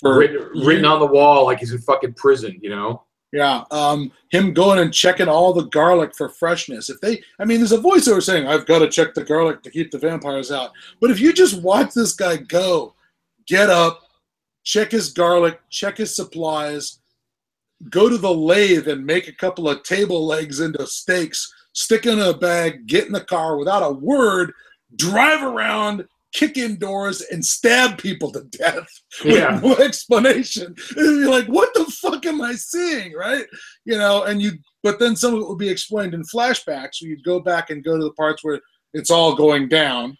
Written on the wall like he's in fucking prison, you know. Yeah, him going and checking all the garlic for freshness. There's a voiceover saying, I've got to check the garlic to keep the vampires out. But if you just watch this guy go, get up, check his garlic, check his supplies, go to the lathe and make a couple of table legs into steaks, stick in a bag, get in the car without a word, drive around, kick in doors, and stab people to death with no explanation. And you're like, what the fuck am I seeing, right? You know, but then some of it would be explained in flashbacks, where you'd go back and go to the parts where it's all going down,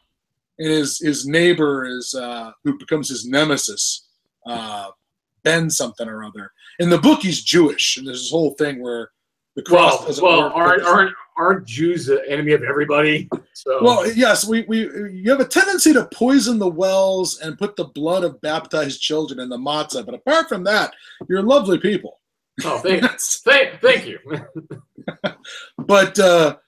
and his neighbor is, who becomes his nemesis, Ben something or other. In the book, he's Jewish, and there's this whole thing where the cross doesn't work. Aren't Jews the enemy of everybody? So. Well, yes, you have a tendency to poison the wells and put the blood of baptized children in the matzah, but apart from that, you're lovely people. Oh, thanks. thank you. But that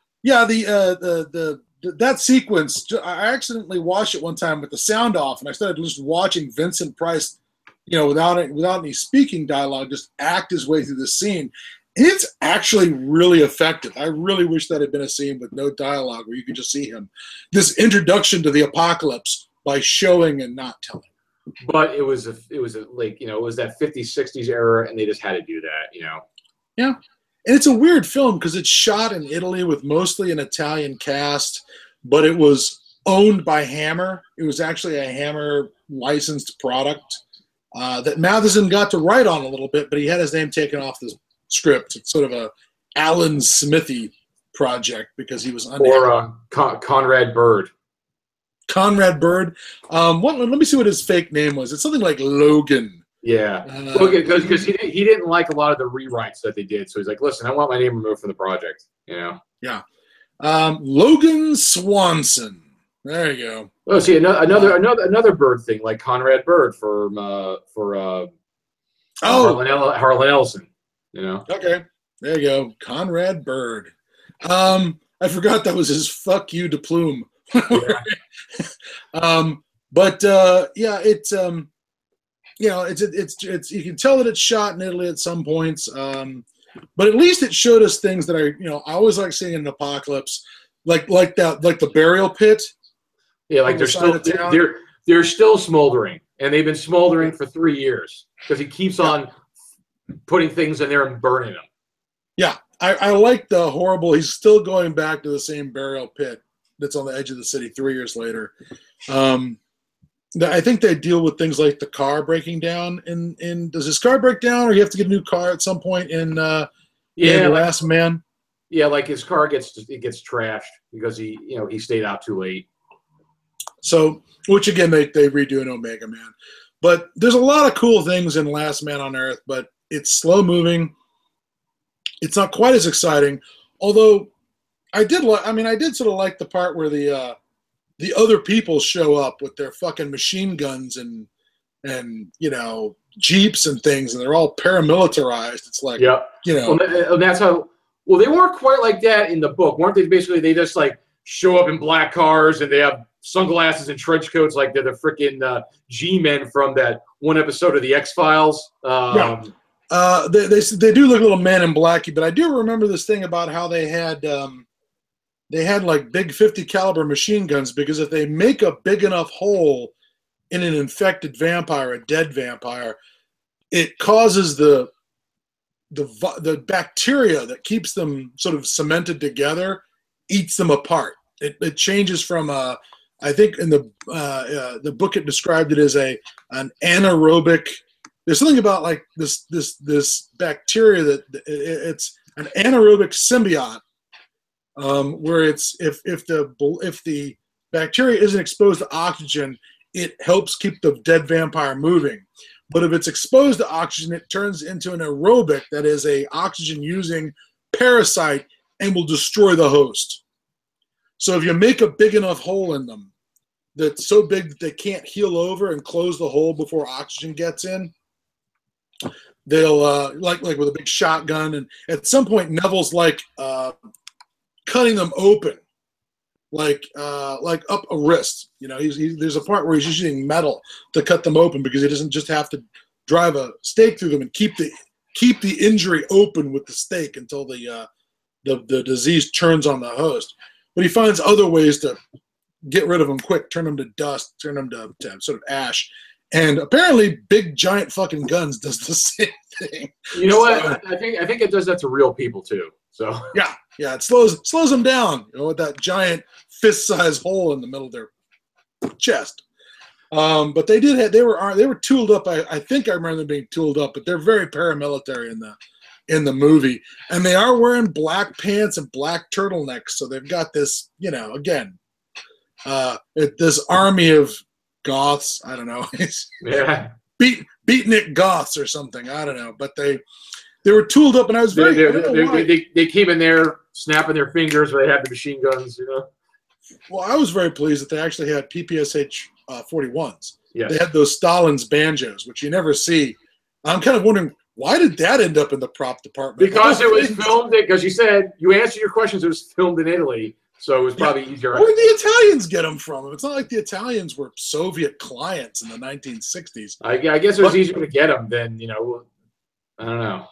sequence, I accidentally watched it one time with the sound off, and I started just watching Vincent Price, you know, without any speaking dialogue, just act his way through the scene. It's actually really effective. I really wish that had been a scene with no dialogue where you could just see him. This introduction to the apocalypse by showing and not telling. But it was that 50s, 60s era, and they just had to do that, you know. Yeah. And it's a weird film because it's shot in Italy with mostly an Italian cast, but it was owned by Hammer. It was actually a Hammer licensed product that Matheson got to write on a little bit, but he had his name taken off this script. It's sort of a Alan Smithy project because he was Conrad Bird. Conrad Bird. Let me see what his fake name was. It's something like Logan. Yeah, Logan, because he didn't like a lot of the rewrites that they did. So he's like, listen, I want my name removed from the project. You know? Yeah. Logan Swanson. There you go. Oh, see another Bird thing, like Conrad Bird for Harlan Ellison. You know? Okay, there you go, Conrad Bird. I forgot that was his "fuck you" to Plume. Yeah. It's you can tell that it's shot in Italy at some points, but at least it showed us things that I always like seeing in an apocalypse, like the burial pit. Yeah, like they're still smoldering, and they've been smoldering for 3 years because he keeps on putting things in there and burning them. Yeah, I like the horrible. He's still going back to the same burial pit that's on the edge of the city 3 years later. I think they deal with things like the car breaking down. And does his car break down, or you have to get a new car at some point in Last Man? Yeah, like his car gets trashed because he stayed out too late. So, which again they redo in Omega Man, but there's a lot of cool things in Last Man on Earth, but it's slow moving. It's not quite as exciting, although I did sort of like the part where the other people show up with their fucking machine guns and jeeps and things, and they're all paramilitarized. It's like, they weren't quite like that in the book, weren't they? Basically, they just like show up in black cars and they have sunglasses and trench coats like they're the freaking G-men from that one episode of the X-Files. They do look a little man in blacky, but I do remember this thing about how they had like big 50 caliber machine guns, because if they make a big enough hole in an infected vampire, a dead vampire, it causes the bacteria that keeps them sort of cemented together, eats them apart. It changes from I think in the book it described it as an anaerobic. There's something about like this bacteria that it's an anaerobic symbiote where it's if the bacteria isn't exposed to oxygen, it helps keep the dead vampire moving. But if it's exposed to oxygen, it turns into an aerobic, that is a oxygen-using parasite, and will destroy the host. So if you make a big enough hole in them that's so big that they can't heal over and close the hole before oxygen gets in, they'll, like with a big shotgun, and at some point Neville's like cutting them open, like up a wrist. You know, there's a part where he's using metal to cut them open because he doesn't just have to drive a stake through them and keep the injury open with the stake until the disease turns on the host. But he finds other ways to get rid of them quick, turn them to dust, turn them to sort of ash. And apparently big giant fucking guns does the same thing. You know what? I think it does that to real people too. So yeah, it slows them down, you know, with that giant fist-sized hole in the middle of their chest. But they did have, they were tooled up. I think I remember them being tooled up, but they're very paramilitary in the movie, and they are wearing black pants and black turtlenecks. So they've got this, you know, again, this army of goths. I don't know. Yeah. Beatnik goths or something. I don't know. But they were tooled up, and I was very. They came in there snapping their fingers, or they had the machine guns, you know. Well, I was very pleased that they actually had PPSH 41s. Yeah. They had those Stalin's banjos, which you never see. I'm kind of wondering, why did that end up in the prop department? Because it was filmed, because you said, you answered your questions, it was filmed in Italy, so it was probably easier. Where did the Italians get them from? It's not like the Italians were Soviet clients in the 1960s. I guess it was easier to get them than, you know, I don't know.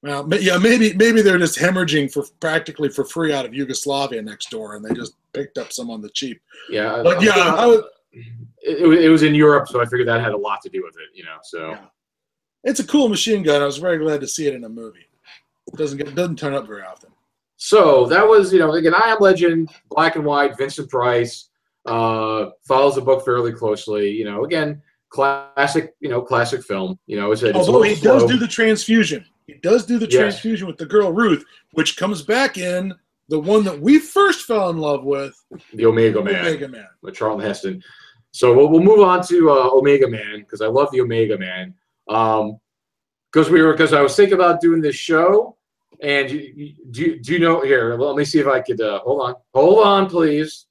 Well, yeah, maybe they're just hemorrhaging for practically for free out of Yugoslavia next door, and they just picked up some on the cheap. Yeah. But yeah, it was in Europe, so I figured that had a lot to do with it, you know, so. Yeah. It's a cool machine gun. I was very glad to see it in a movie. It doesn't turn up very often. So that was, you know, again, I Am Legend, black and white, Vincent Price, follows the book fairly closely. You know, again, classic film. You know, although he does do the transfusion. He does do the transfusion with the girl Ruth, which comes back in the one that we first fell in love with. The Omega Man. With Charlton Heston. So we'll move on to Omega Man, because I love the Omega Man. Because I was thinking about doing this show, and do you know, here, let me see if I could, hold on, please.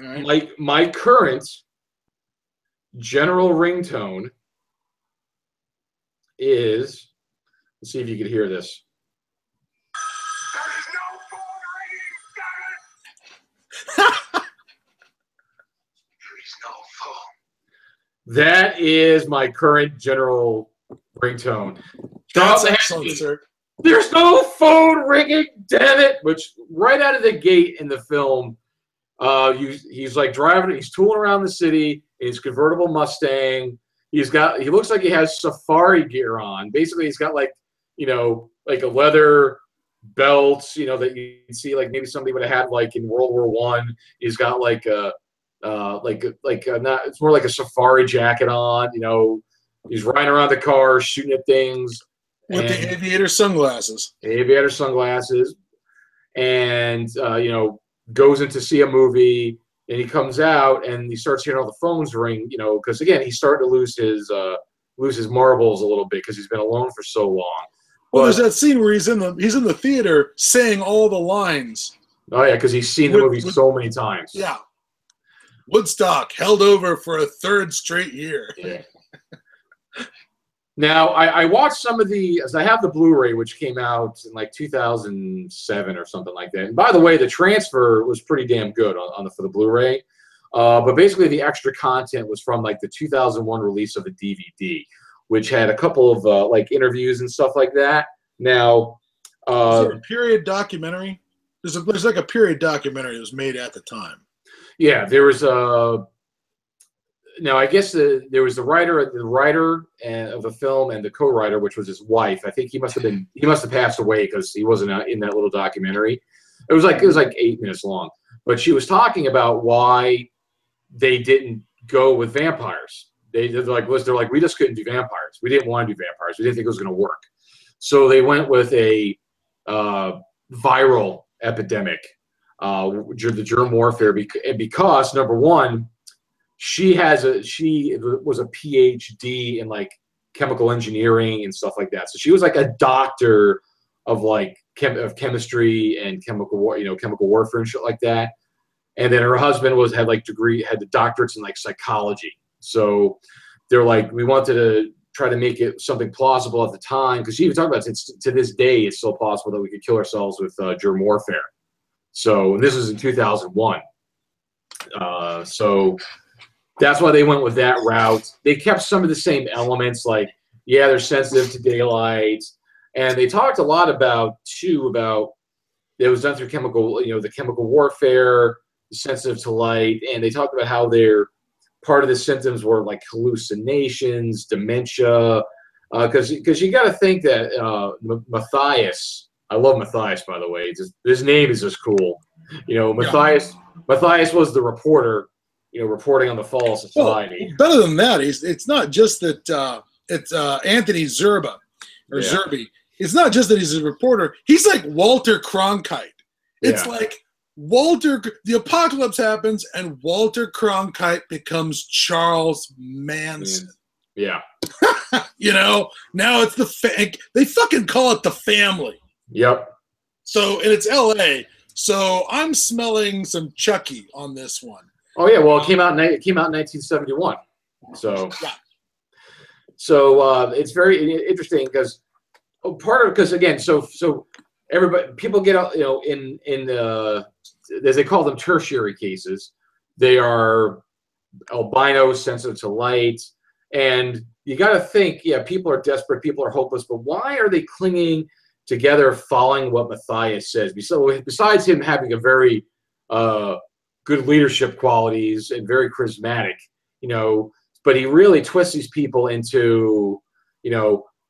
All right. My current general ringtone is, let's see if you could hear this. That is my current general ringtone. There's no phone ringing, damn it! Which right out of the gate in the film, he's like driving, he's tooling around the city in his convertible Mustang. He looks like he has safari gear on. Basically, he's got like, you know, like a leather belt, you know, that you see like maybe somebody would have had like in World War I. He's got like a it's more like a safari jacket on, you know. He's riding around the car, shooting at things. With the aviator sunglasses. And, you know, goes in to see a movie, and he comes out, and he starts hearing all the phones ring, you know, because, again, he's starting to lose his marbles a little bit because he's been alone for so long. Well, there's that scene where he's in the theater saying all the lines. Oh, yeah, because he's seen the movie so many times. Yeah. Woodstock held over for a third straight year. Yeah. Now, I watched some of the, as I have the Blu-ray, which came out in like 2007 or something like that. And by the way, the transfer was pretty damn good for the Blu-ray. But basically the extra content was from like the 2001 release of the DVD, which had a couple of like interviews and stuff like that. Now, is there a period documentary? There's like a period documentary that was made at the time. Yeah, there was now I guess there was the writer of the film and the co-writer, which was his wife. I think he must have passed away because he wasn't in that little documentary. It was like 8 minutes long, but she was talking about why they didn't go with vampires. They're like we just couldn't do vampires. We didn't want to do vampires. We didn't think it was going to work. So they went with a viral epidemic, the germ warfare, because number one, she was a PhD in like chemical engineering and stuff like that. So she was like a doctor of like chemistry and chemical warfare and shit like that. And then her husband had the doctorates in like psychology. So they're like, we wanted to try to make it something plausible at the time, because she even talked about it, to this day it's still possible that we could kill ourselves with germ warfare. So this was in 2001. So that's why they went with that route. They kept some of the same elements, like, yeah, they're sensitive to daylight. And they talked a lot about it was done through chemical, the chemical warfare, sensitive to light. And they talked about how they're, part of the symptoms were like hallucinations, dementia, because you got to think that Matthias, I love Matthias, by the way, just, his name is just cool. Matthias was the reporter, reporting on the fall of society. Well, better than that, it's not just that it's Anthony Zerbe or Zerbe. It's not just that he's a reporter. He's like Walter Cronkite. It's like Walter, the apocalypse happens, and Walter Cronkite becomes Charles Manson. Yeah. Now it's they fucking call it The Family. Yep. So, and it's L.A., so I'm smelling some Chucky on this one. Oh, yeah, well, it came out in 1971. So, it's very interesting because everybody, people get out, in the, as they call them, tertiary cases. They are albinos, sensitive to light. And you got to think, people are desperate, people are hopeless, but why are they clinging together following what Matthias says? Besides him having a very good leadership qualities and very charismatic, but he really twists these people into,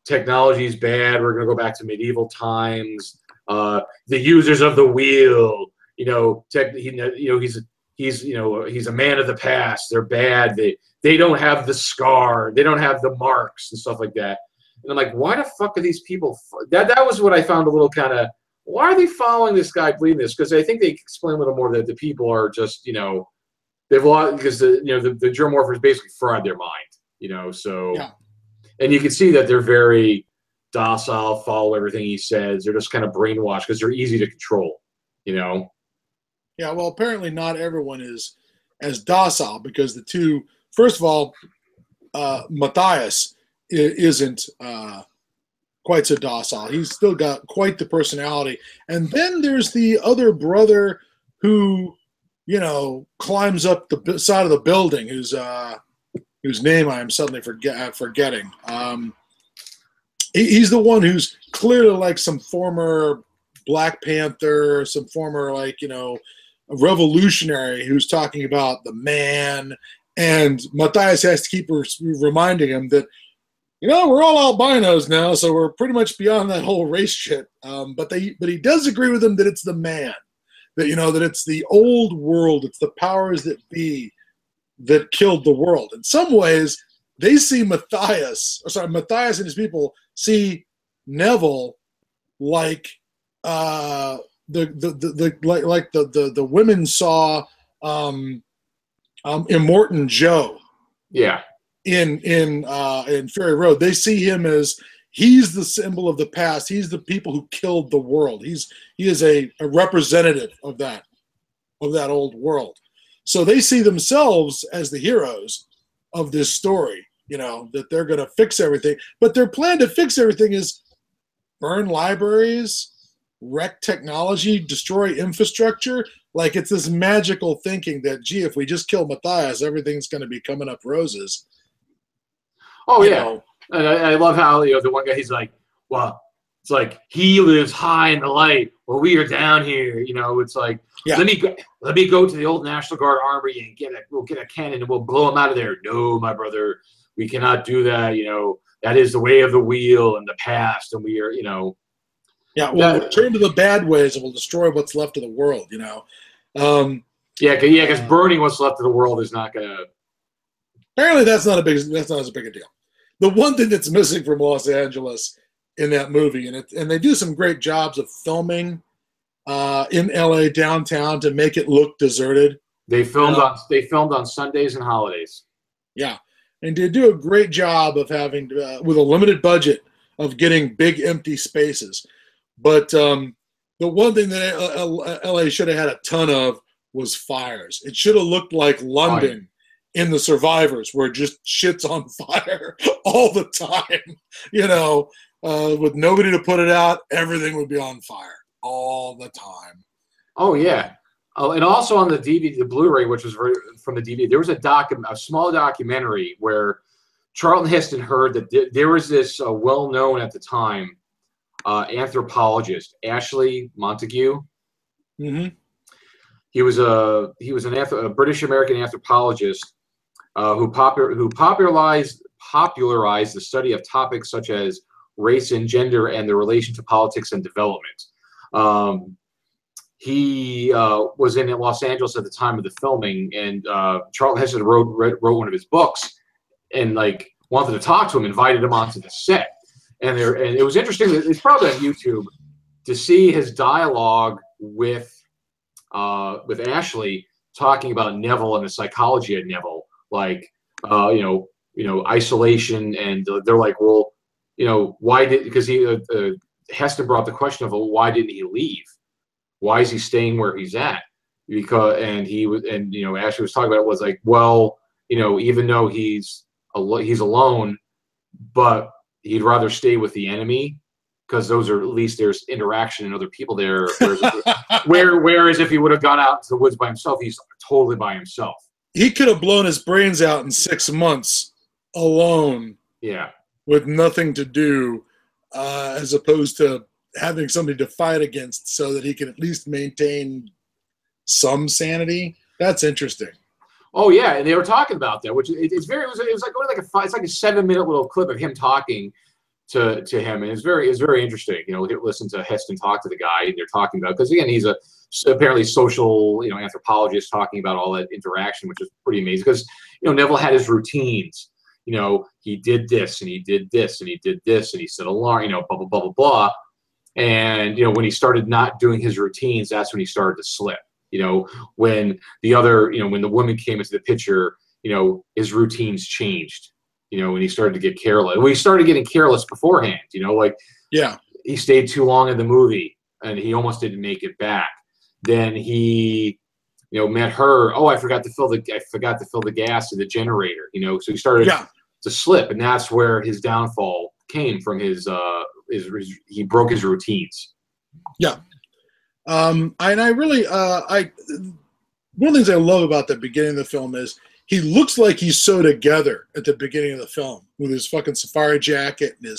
technology is bad, we're going to go back to medieval times, the users of the wheel, he's a man of the past, they're bad, they don't have the scar, they don't have the marks and stuff like that. And I'm like, why the fuck are these people? That was what I found a little kind of, why are they following this guy, believing this? Because I think they explain a little more that the people are just, they've lost, because the germ warfare is basically fried their mind, so. Yeah. And you can see that they're very docile, follow everything he says. They're just kind of brainwashed because they're easy to control, Yeah, well, apparently not everyone is as docile, because first of all, Matthias isn't quite so docile. He's still got quite the personality. And then there's the other brother who, climbs up the side of the building, who's whose name I am suddenly forgetting. He's the one who's clearly like some former Black Panther, some former revolutionary who's talking about the man. And Matthias has to keep reminding him that, we're all albinos now, so we're pretty much beyond that whole race shit. But he does agree with him that it's the man, that, that it's the old world, it's the powers that be that killed the world. In some ways, they see Matthias and his people see Neville like the women saw Immortan Joe. Yeah. In Fury Road, they see him as he's the symbol of the past. He's the people who killed the world. He is a representative of that old world. So they see themselves as the heroes of this story, that they're going to fix everything. But their plan to fix everything is burn libraries, wreck technology, destroy infrastructure. Like, it's this magical thinking that, gee, if we just kill Matthias, everything's going to be coming up roses. Oh, yeah. And I love how, the one guy, he's like, well, it's like, he lives high in the light, well, we are down here, It's like, let me go to the old National Guard Armory and we'll get a cannon and we'll blow him out of there. No, my brother, we cannot do that. That is the way of the wheel and the past, and we are, Yeah, we'll return to the bad ways and we'll destroy what's left of the world. Because burning what's left of the world is not gonna. Apparently, that's not as big a deal. The one thing that's missing from Los Angeles in that movie, and they do some great jobs of filming in LA downtown to make it look deserted. They filmed on Sundays and holidays. Yeah, and they do a great job of having with a limited budget of getting big empty spaces. But the one thing that LA should have had a ton of was fires. It should have looked like London in The Survivors, where just shit's on fire all the time. You know, with nobody to put it out, everything would be on fire all the time. Oh yeah, and also on the DVD, the Blu-ray, which was from the DVD, there was a small documentary where Charlton Heston heard that there was this well-known at the time anthropologist, Ashley Montague. Mm-hmm. He was a British American anthropologist who popularized the study of topics such as race and gender and their relation to politics and development. He was in Los Angeles at the time of the filming, and Charlton Heston wrote one of his books, and like wanted to talk to him, invited him onto the set. And it was interesting. It's probably on YouTube to see his dialogue with Ashley talking about Neville and the psychology of Neville, like isolation, and they're like, well, you know, why did, because he Heston brought the question of, well, why didn't he leave? Why is he staying where he's at? Because Ashley was talking about it, was like, well, you know, even though he's alone, but he'd rather stay with the enemy, because those are, at least there's interaction and other people there. Whereas if he would have gone out to the woods by himself, he's totally by himself. He could have blown his brains out in 6 months alone. Yeah, with nothing to do, as opposed to having somebody to fight against, so that he can at least maintain some sanity. That's interesting. Oh yeah, and they were talking about that, which it was like a 7-minute little clip of him talking to him, and it's very interesting. You know, listen to Heston talk to the guy, and they're talking about, because again, he's apparently social, you know, anthropologist, talking about all that interaction, which is pretty amazing, because you know, Neville had his routines. You know, he did this and he did this and he did this and he said alarm, you know, blah blah blah blah blah. And you know, when he started not doing his routines, that's when he started to slip. You know, when the woman came into the picture, you know, his routines changed. You know, when he started to get careless. Well, he started getting careless beforehand. You know, like, yeah, he stayed too long in the movie and he almost didn't make it back. Then he, you know, met her. Oh, I forgot to fill the gas in the generator. You know, so he started to slip, and that's where his downfall came from. He broke his routines. Yeah. One of the things I love about the beginning of the film is he looks like he's so together at the beginning of the film, with his fucking safari jacket and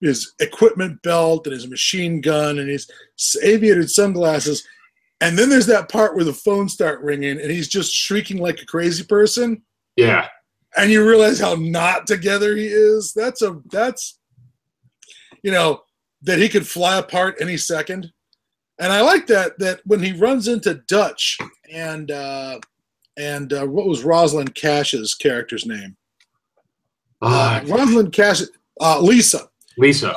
his equipment belt and his machine gun and his aviated sunglasses. And then there's that part where the phones start ringing and he's just shrieking like a crazy person. Yeah. And you realize how not together he is. That's you know, that he could fly apart any second. And I like that when he runs into Dutch and what was Rosalind Cash's character's name? Rosalind Cash, Lisa. Lisa.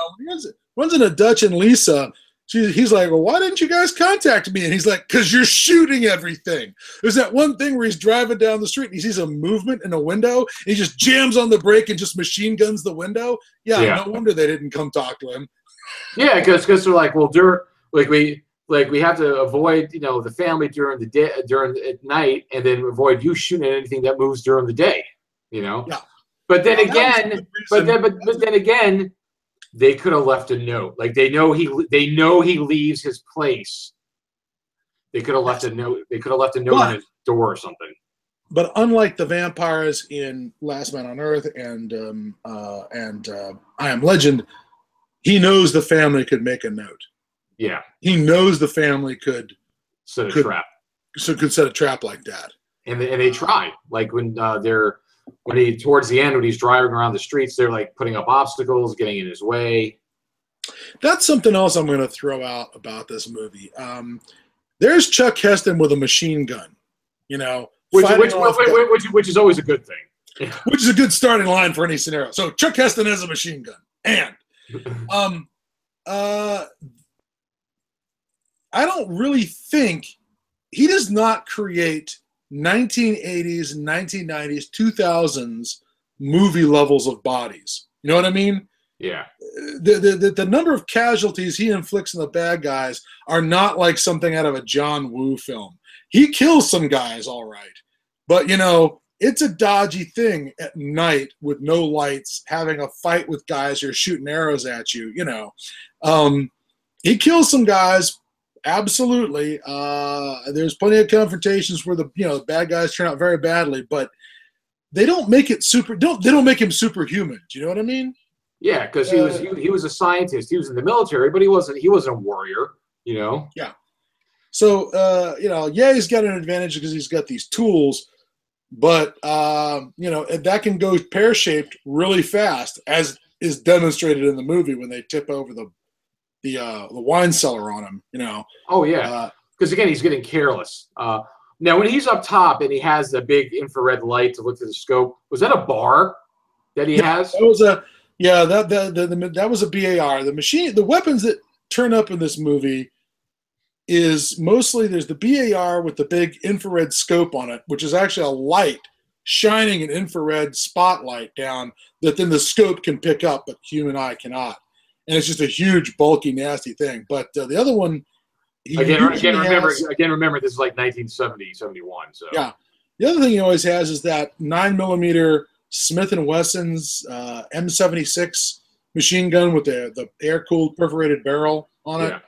Runs into Dutch and Lisa. He's like, well, why didn't you guys contact me? And he's like, because you're shooting everything. There's that one thing where he's driving down the street and he sees a movement in a window, and he just jams on the brake and just machine guns the window. Yeah. No wonder they didn't come talk to him. Yeah, because they're like, well, we have to avoid, you know, the family during the day, during at night, and then avoid you shooting at anything that moves during the day, you know. Yeah. But then again, they could have left a note. Like, they know he leaves his place. They could have left a note. They could have left a note on his door or something. But unlike the vampires in Last Man on Earth and I Am Legend, he knows the family could make a note. Yeah, he knows the family could set a trap. So could set a trap like that. And they tried. Like towards the end, when he's driving around the streets, they're like putting up obstacles, getting in his way. That's something else I'm going to throw out about this movie. There's Chuck Heston with a machine gun, you know, which is always a good thing, which is a good starting line for any scenario. So Chuck Heston has a machine gun, and I don't really think he does not create 1980s, 1990s, 2000s movie levels of bodies. You know what I mean? Yeah. The number of casualties he inflicts on the bad guys are not like something out of a John Woo film. He kills some guys, all right. But, you know, it's a dodgy thing at night with no lights, having a fight with guys who are shooting arrows at you, you know. He kills some guys, absolutely. There's plenty of confrontations where the bad guys turn out very badly, but they don't make it they don't make him superhuman. Do you know what I mean? Yeah, because he was a scientist. He was in the military, but he wasn't a warrior, you know. Yeah. So he's got an advantage because he's got these tools, but that can go pear-shaped really fast, as is demonstrated in the movie when they tip over the wine cellar on him, you know. Oh yeah, because again he's getting careless. Now when he's up top and he has the big infrared light to look through the scope, was that a bar that he has? That was a. Yeah, that was a BAR. The weapons that turn up in this movie is mostly there's the BAR with the big infrared scope on it, which is actually a light shining an infrared spotlight down that then the scope can pick up, but human eye cannot. And it's just a huge, bulky, nasty thing. But the other one, remember this is like 1970, 71. So yeah, the other thing he always has is that 9mm. Smith & Wesson's M76 machine gun with the air-cooled perforated barrel on it. Yeah.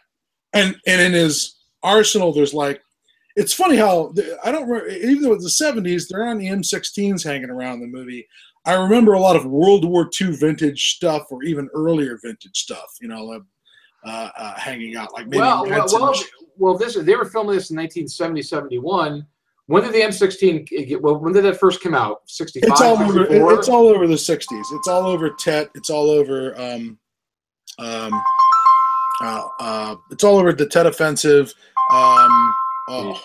And in his arsenal, there's like – it's funny how – I don't remember – even though it was the 70s, there aren't the M16s hanging around the movie. I remember a lot of World War II vintage stuff or even earlier vintage stuff, you know, hanging out. Like maybe they were filming this in 1970, 71. When did the M16? Well, when did that first come out? 65. It's all over the '60s. It's all over Tet. It's all over. It's all over the Tet Offensive. Hold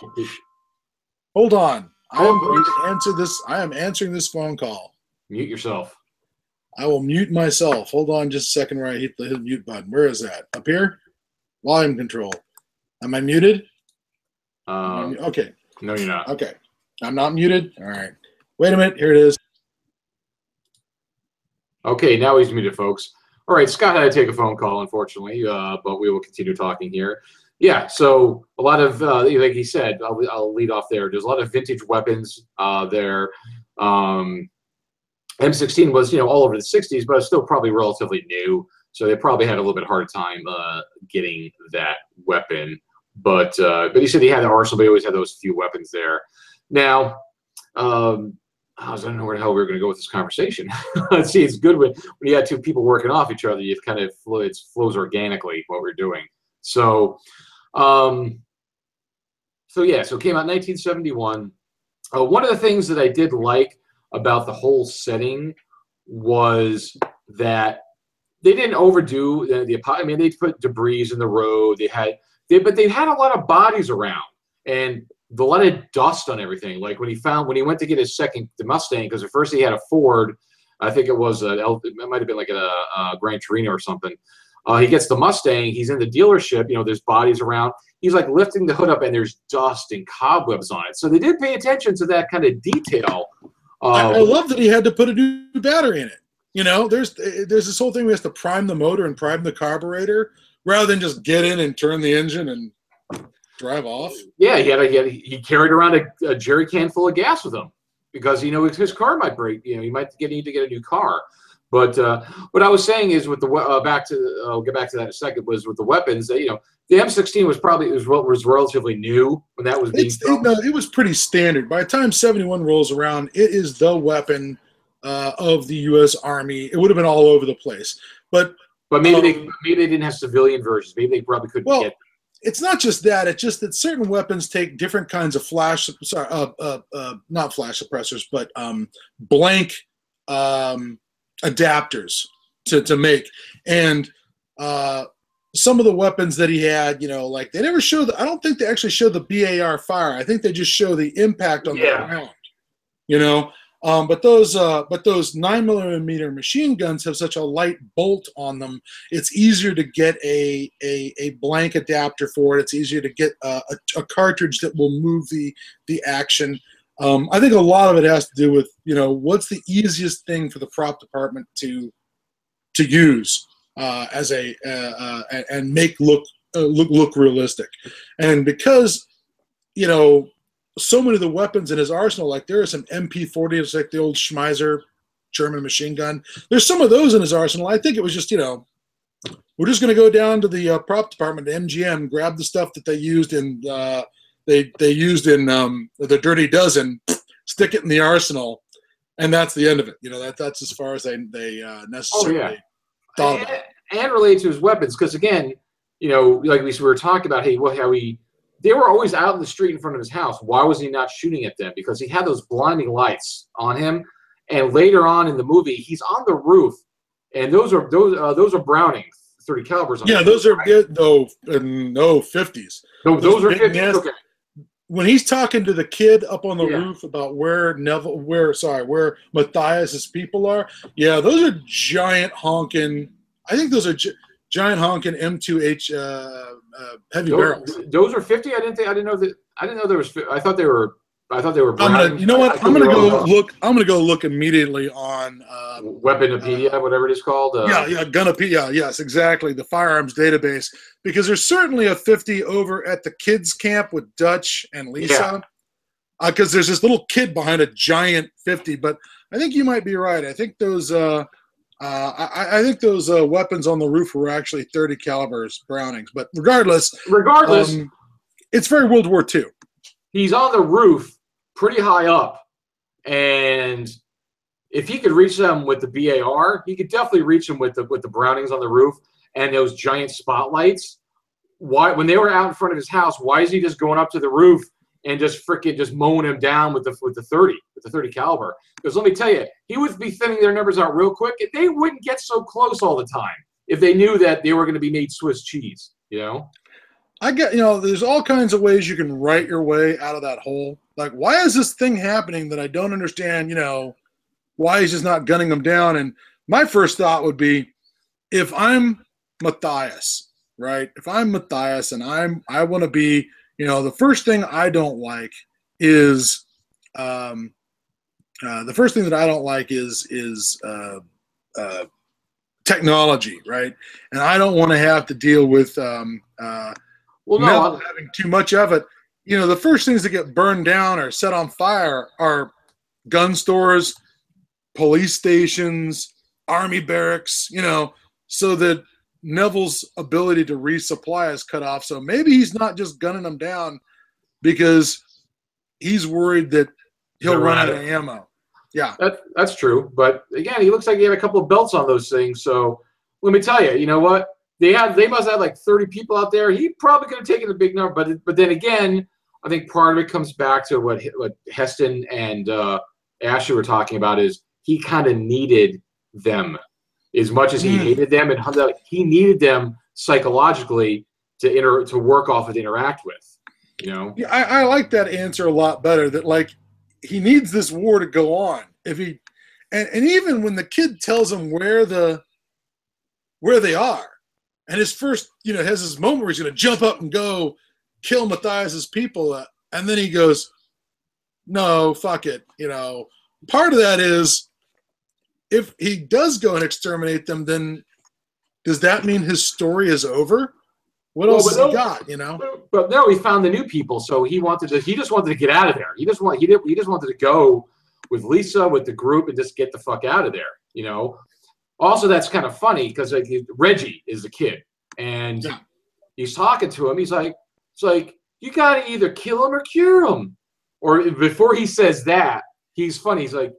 on. I am going to answer this. I am answering this phone call. Mute yourself. I will mute myself. Hold on, just a second. Where I hit the mute button. Where is that? Up here. Volume control. Am I muted? Okay. No, you're not. Okay. I'm not muted? All right. Wait a minute. Here it is. Okay, now he's muted, folks. All right, Scott had to take a phone call, unfortunately, but we will continue talking here. Yeah, so a lot of, like he said, I'll lead off there. There's a lot of vintage weapons there. M16 was, all over the 60s, but it's still probably relatively new, so they probably had a little bit harder time getting that weapon. But he said he had the arsenal, but he always had those few weapons there. Now, I don't know where the hell we were going to go with this conversation. See, it's good when you have two people working off each other. It kind of flows organically what we're doing. So it came out in 1971. One of the things that I did like about the whole setting was that they didn't overdo they put debris in the road. They had a lot of bodies around and a lot of dust on everything. Like when he went to get his second Mustang, because at first he had a Ford, I think it was it might have been like a Gran Torino or something. He gets the Mustang. He's in the dealership. There's bodies around. He's like lifting the hood up and there's dust and cobwebs on it. So they did pay attention to that kind of detail. I love that he had to put a new battery in it. There's this whole thing where he has to prime the motor and prime the carburetor, rather than just get in and turn the engine and drive off. Yeah, he carried around a jerry can full of gas with him because his car might break. He might need to get a new car. But what I was saying is with the I'll get back to that in a second. Was with the weapons that the M16 was relatively new when that was being filmed. It was pretty standard by the time 71 rolls around. It is the weapon of the U.S. Army. It would have been all over the place, but. But maybe they didn't have civilian versions. Maybe they probably couldn't get them. It's not just that. It's just that certain weapons take different kinds of not flash suppressors, but blank adapters to make. And some of the weapons that he had, like they never show I don't think they actually show the BAR fire. I think they just show the impact on the ground. But those 9mm machine guns have such a light bolt on them. It's easier to get a blank adapter for it. It's easier to get a cartridge that will move the action. I think a lot of it has to do with, you know, what's the easiest thing for the prop department to use and make look realistic. And because, you know, so many of the weapons in his arsenal, like there are some MP40s, like the old Schmeiser German machine gun. There's some of those in his arsenal. I think it was just, you know, we're just going to go down to the prop department, MGM, grab the stuff that they used in the Dirty Dozen, stick it in the arsenal, and that's the end of it. You know, that's as far as they necessarily thought about it. And related to his weapons, because again, you know, like we were talking about, hey, they were always out in the street in front of his house. Why was he not shooting at them? Because he had those blinding lights on him. And later on in the movie, he's on the roof, and those are Browning 30 calibers. Yeah, those are no 50s. Those are 50s. Okay. When he's talking to the kid up on the roof about where Matthias's people are, yeah, those are giant honking. I think those are giant honking M2H heavy barrels. Those are 50. I didn't know there was. I thought they were. I'm gonna go look. I'm gonna go look immediately on Weaponopedia, whatever it is called. Gunopedia. Yes, exactly. The firearms database, because there's certainly a 50 over at the kids' camp with Dutch and Lisa. Because there's this little kid behind a giant 50. But I think you might be right. I think those. I think those weapons on the roof were actually 30 calibers Brownings, but regardless, it's very World War II. He's on the roof, pretty high up, and if he could reach them with the BAR, he could definitely reach them with the Brownings on the roof and those giant spotlights. Why, when they were out in front of his house, why is he just going up to the roof and just freaking just mowing him down with the 30 caliber? Because let me tell you, he would be thinning their numbers out real quick, and they wouldn't get so close all the time if they knew that they were going to be made Swiss cheese. You know, there's all kinds of ways you can write your way out of that hole. Like, why is this thing happening that I don't understand? You know, why he's just not gunning them down? And my first thought would be, if I'm Matthias, right? If I'm Matthias and I want to be, you know, the first thing I don't like is technology, right? And I don't want to have to deal with having too much of it. You know, the first things that get burned down or set on fire are gun stores, police stations, army barracks, you know, so that Neville's ability to resupply is cut off. So maybe he's not just gunning them down because he's worried that he'll run out of ammo. Yeah, that's true. But again, he looks like he had a couple of belts on those things. So let me tell you, you know what? They must have like 30 people out there. He probably could have taken a big number, but then again, I think part of it comes back to what Heston and Ashley were talking about, is he kind of needed them. As much as he hated them, and he needed them psychologically to work off and interact with, you know. Yeah, I like that answer a lot better. That, like, he needs this war to go on. If he, and even when the kid tells him where they are, and his first, you know, has this moment where he's going to jump up and go kill Matthias's people, and then he goes, "No, fuck it," you know. Part of that is, if he does go and exterminate them, then does that mean his story is over? What else has he got? You know. But no, he found the new people, so he just wanted to get out of there. He just wanted to go with Lisa, with the group, and just get the fuck out of there. You know. Also, that's kind of funny because, like, Reggie is the kid, and he's talking to him. He's like, "It's like you got to either kill him or cure him." Or before he says that, he's funny. He's like,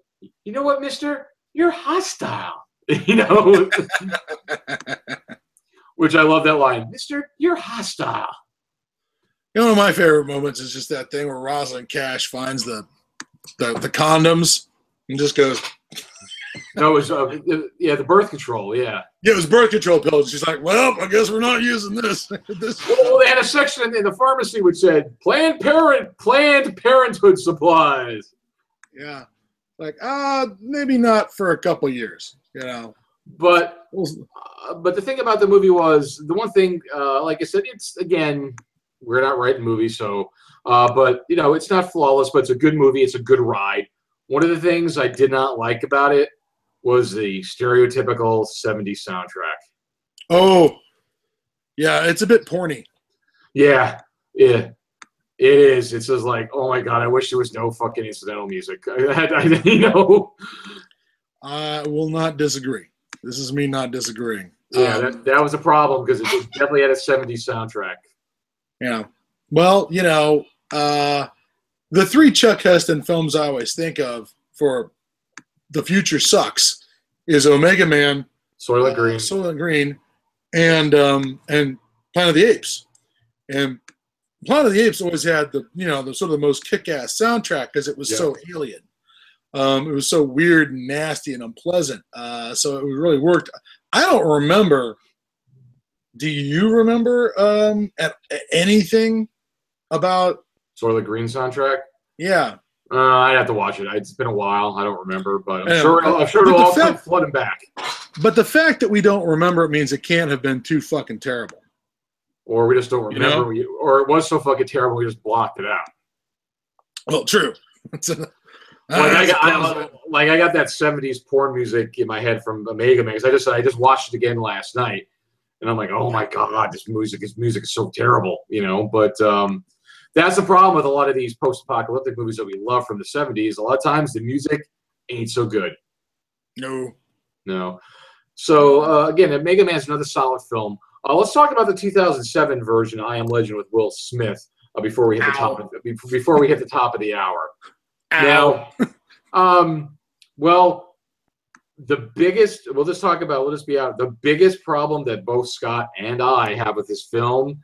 "You know what, Mister? You're hostile," you know, which I love that line. "Mister, you're hostile." You know, one of my favorite moments is just that thing where Rosalind Cash finds the condoms and just goes. No, it was the birth control. Yeah, it was birth control pills. She's like, "Well, I guess we're not using this." Well, they had a section in the pharmacy which said Planned Parenthood supplies. Yeah. Like, maybe not for a couple years, you know. But the thing about the movie was, the one thing, like I said, it's, again, we're not writing movies, so, but, you know, it's not flawless, but it's a good movie. It's a good ride. One of the things I did not like about it was the stereotypical 70s soundtrack. Oh, yeah, it's a bit porny. Yeah, yeah. It is. It's just like, oh my God, I wish there was no fucking incidental music. You know? I will not disagree. This is me not disagreeing. Yeah, that was a problem because it definitely had a 70s soundtrack. Yeah. Well, you know, the three Chuck Heston films I always think of for The Future Sucks is Omega Man, Soylent Green, and Planet of the Apes. And Planet of the Apes always had the, you know, the sort of the most kick-ass soundtrack because it was so alien. It was so weird and nasty and unpleasant. So it really worked. I don't remember. Do you remember anything about Soylent Green soundtrack? Yeah. I'd have to watch it. It's been a while. I don't remember, but I'm sure it'll all come flooding back. But the fact that we don't remember it means it can't have been too fucking terrible. Or we just don't remember, you know? Or it was so fucking terrible we just blocked it out. Well, true. I got that 70s porn music in my head from Omega Man. I just watched it again last night, and I'm like, oh my God, this music is so terrible, you know. But that's the problem with a lot of these post-apocalyptic movies that we love from the 70s. A lot of times the music ain't so good. No. So again, Omega Man's another solid film. Let's talk about the 2007 version, I Am Legend with Will Smith, before we hit the top of the hour. Ow. Now, well, the biggest problem that both Scott and I have with this film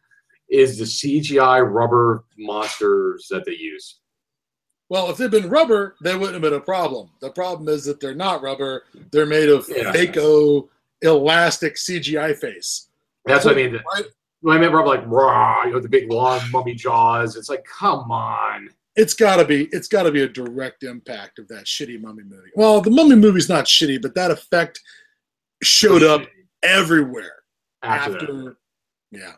is the CGI rubber monsters that they use. Well, if they'd been rubber, they wouldn't have been a problem. The problem is that they're not rubber. They're made of fake-o elastic CGI face. That's what I mean. I remember I'm like, raw, you know, the big long mummy jaws. It's like, come on. It's gotta be a direct impact of that shitty mummy movie. Well, the mummy movie's not shitty, but that effect showed up everywhere after. Yeah.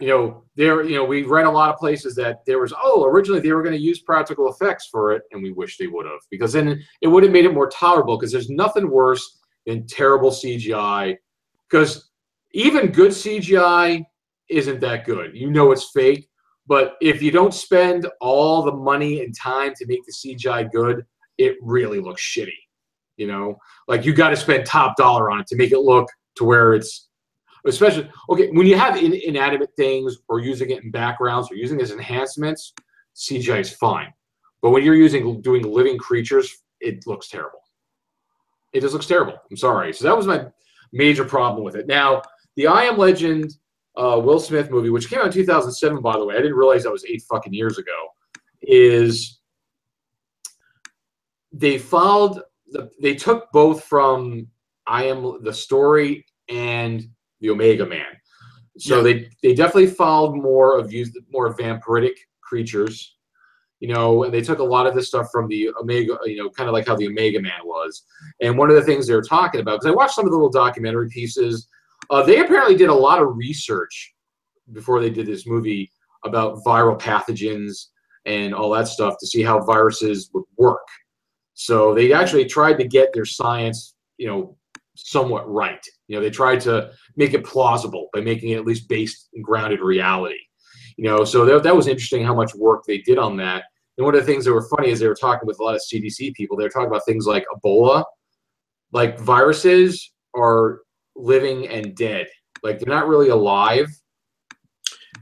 You know, we read a lot of places that there was, originally they were going to use practical effects for it, and we wish they would have, because then it would have made it more tolerable, because there's nothing worse than terrible CGI, because even good CGI isn't that good. You know it's fake, but if you don't spend all the money and time to make the CGI good, it really looks shitty. You know, like you got to spend top dollar on it to make it look to where it's, especially when you have inanimate things or using it in backgrounds or using it as enhancements, CGI is fine. But when you're doing living creatures, it looks terrible. It just looks terrible. I'm sorry. So that was my major problem with it. Now, the I Am Legend Will Smith movie, which came out in 2007, by the way, I didn't realize that was 8 fucking years ago, is they followed, they took both from the story and the Omega Man. So they definitely followed more vampiric creatures, you know, and they took a lot of this stuff from the Omega, you know, kind of like how the Omega Man was. And one of the things they were talking about, because I watched some of the little documentary pieces, they apparently did a lot of research before they did this movie about viral pathogens and all that stuff to see how viruses would work. So they actually tried to get their science, you know, somewhat right. You know, they tried to make it plausible by making it at least based and grounded reality. You know, so that was interesting how much work they did on that. And one of the things that were funny is they were talking with a lot of CDC people. They were talking about things like Ebola, like viruses are living and dead, like they're not really alive.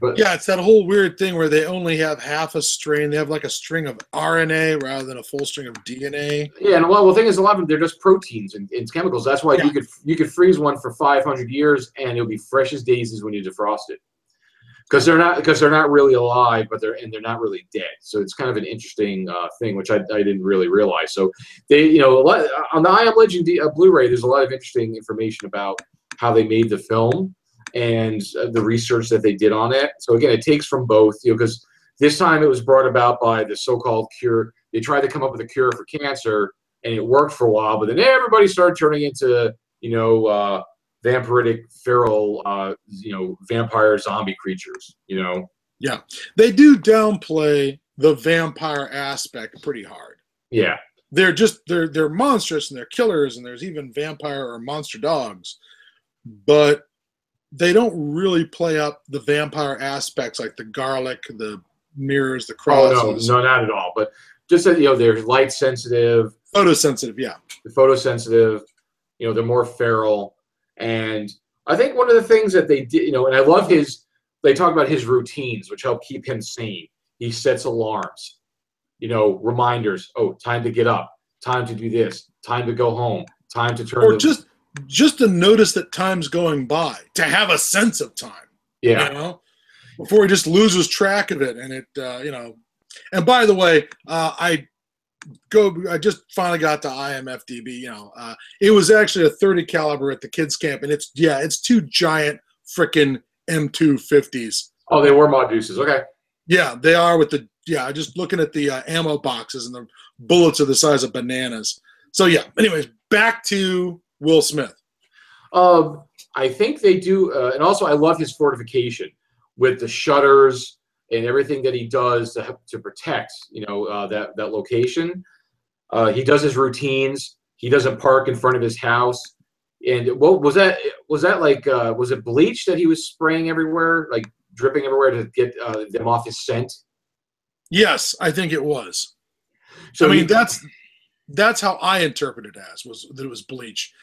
But yeah, it's that whole weird thing where they only have half a strain. They have like a string of RNA rather than a full string of DNA. Yeah, and well, the thing is, a lot of them, they're just proteins and chemicals. That's why you could freeze one for 500 years and it'll be fresh as daisies when you defrost it, because they're not really alive, but they're not really dead. So it's kind of an interesting thing, which I didn't really realize. So they, you know, on the I Am Legend Blu-ray, there's a lot of interesting information about how they made the film and the research that they did on it. So again, it takes from both, you know, because this time it was brought about by the so-called cure, They tried to come up with a cure for cancer, and it worked for a while, but then everybody started turning into, you know, vampiric, feral, you know, vampire zombie creatures, you know? Yeah. They do downplay the vampire aspect pretty hard. Yeah. They're just, they're monstrous and they're killers, and there's even vampire or monster dogs, but they don't really play up the vampire aspects, like the garlic, the mirrors, the crosses. Oh, no, not at all. But just that, you know, they're light sensitive. Photosensitive, yeah. They're photosensitive, you know, they're more feral. And I think one of the things that they did, you know, and I love his, they talk about his routines, which help keep him sane. He sets alarms, you know, reminders. Oh, time to get up, time to do this, time to go home, time to turn. Or just to notice that time's going by, to have a sense of time. Yeah. You know? Before he just loses track of it, and it, you know. And by the way, I just finally got to IMFDB. You know, it was actually a 30 caliber at the kids' camp, and it's, yeah, it's two giant frickin' M250s. Oh, they were mod deuces. Okay. Yeah, they are with the, yeah. Just looking at the ammo boxes, and the bullets are the size of bananas. So yeah. Anyways, back to Will Smith. I think they do, and also I love his fortification with the shutters and everything that he does to protect, you know, that location. He does his routines. He doesn't park in front of his house. And what was that? Was that like, was it bleach that he was spraying everywhere, like dripping everywhere to get them off his scent? Yes, I think it was. So I mean, that's how I interpret it as, was that it was bleach,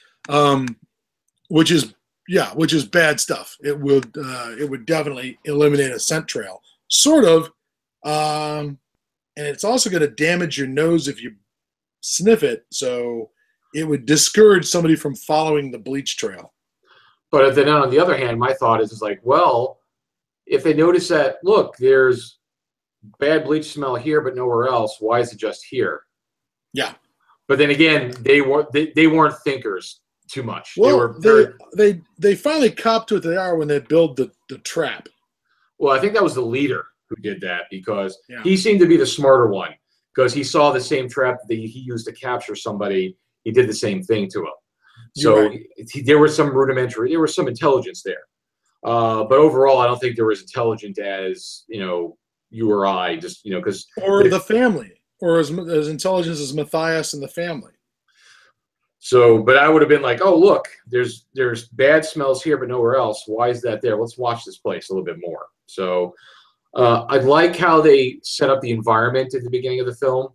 which is, yeah, which is bad stuff. It would definitely eliminate a scent trail, sort of, and it's also going to damage your nose if you sniff it. So it would discourage somebody from following the bleach trail. But then on the other hand, my thought is like, well, if they notice that, look, there's bad bleach smell here, but nowhere else, why is it just here? Yeah. But then again, they weren't thinkers too much. Well, they were very... they finally copped to what they are when they build the trap. Well, I think that was the leader who did that, because yeah, he seemed to be the smarter one, because he saw the same trap that he used to capture somebody. He did the same thing to him. So right, there was some rudimentary, there was some intelligence there. But overall, I don't think there was intelligent as, you know, you or I, just, you know, because... Or the family, or as intelligent as Matthias and the family. So, but I would have been like, oh, look, there's bad smells here, but nowhere else. Why is that there? Let's watch this place a little bit more. So I like how they set up the environment at the beginning of the film.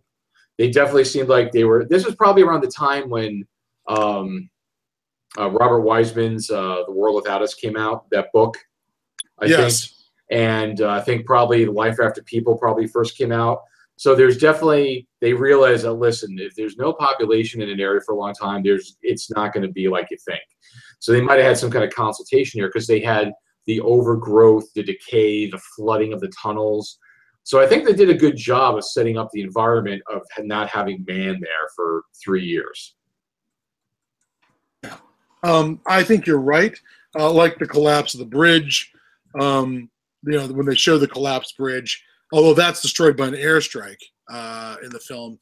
They definitely seemed like they were, this was probably around the time when Robert Wiseman's The World Without Us came out, that book, I think. And I think probably Life After People probably first came out. So there's definitely, they realize that, listen, if there's no population in an area for a long time, it's not going to be like you think. So they might have had some kind of consultation here, because they had the overgrowth, the decay, the flooding of the tunnels. So I think they did a good job of setting up the environment of not having man there for 3 years. I think you're right. Like the collapse of the bridge, you know, when they show the collapsed bridge, although that's destroyed by an airstrike in the film.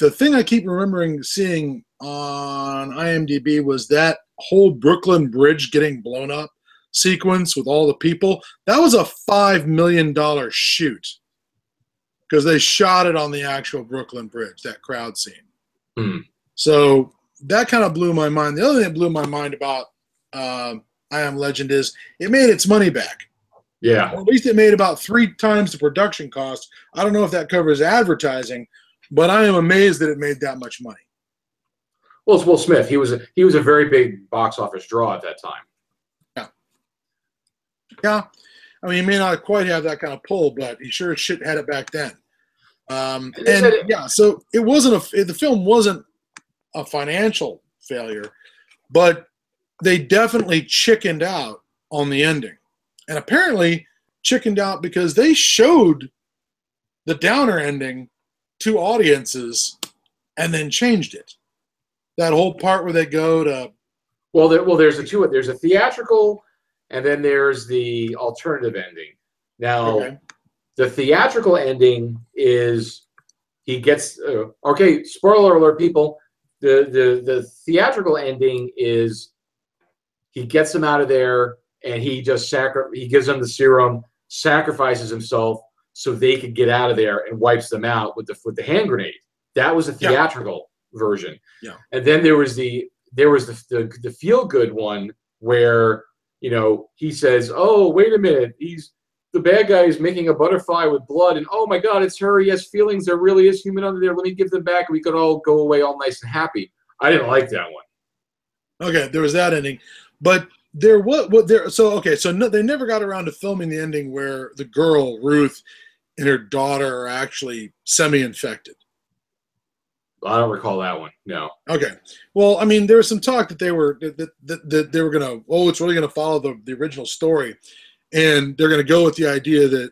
The thing I keep remembering seeing on IMDb was that whole Brooklyn Bridge getting blown up sequence with all the people. That was a $5 million shoot, because they shot it on the actual Brooklyn Bridge, that crowd scene. Mm. So that kind of blew my mind. The other thing that blew my mind about I Am Legend is it made its money back. Yeah. Or at least it made about 3 times the production cost. I don't know if that covers advertising, but I am amazed that it made that much money. Well, it's Will Smith. He was a very big box office draw at that time. Yeah. Yeah. I mean, he may not quite have that kind of pull, but he sure as shit had it back then. So it wasn't the film wasn't a financial failure, but they definitely chickened out on the ending. And apparently chickened out because they showed the downer ending to audiences and then changed it. That whole part where they go to... Well, there's the two. There's a theatrical, and then there's the alternative ending. Now, okay. The theatrical ending is he gets okay, spoiler alert, people, the theatrical ending is he gets him out of there, and he just he gives him the serum, sacrifices himself so they could get out of there, and wipes them out with the hand grenade. That was a theatrical version. Yeah. And then there was the feel good one where, you know, he says, "Oh, wait a minute, the bad guy is making a butterfly with blood, and oh my God, it's her. He has feelings. There really is human under there. Let me give them back, and we could all go away all nice and happy." I didn't like that one. Okay, there was that ending, but there so they never got around to filming the ending where the girl Ruth and her daughter are actually semi-infected. I don't recall that one. No. Okay. Well, I mean, there was some talk that they were going to, it's really going to follow the original story, and they're going to go with the idea that,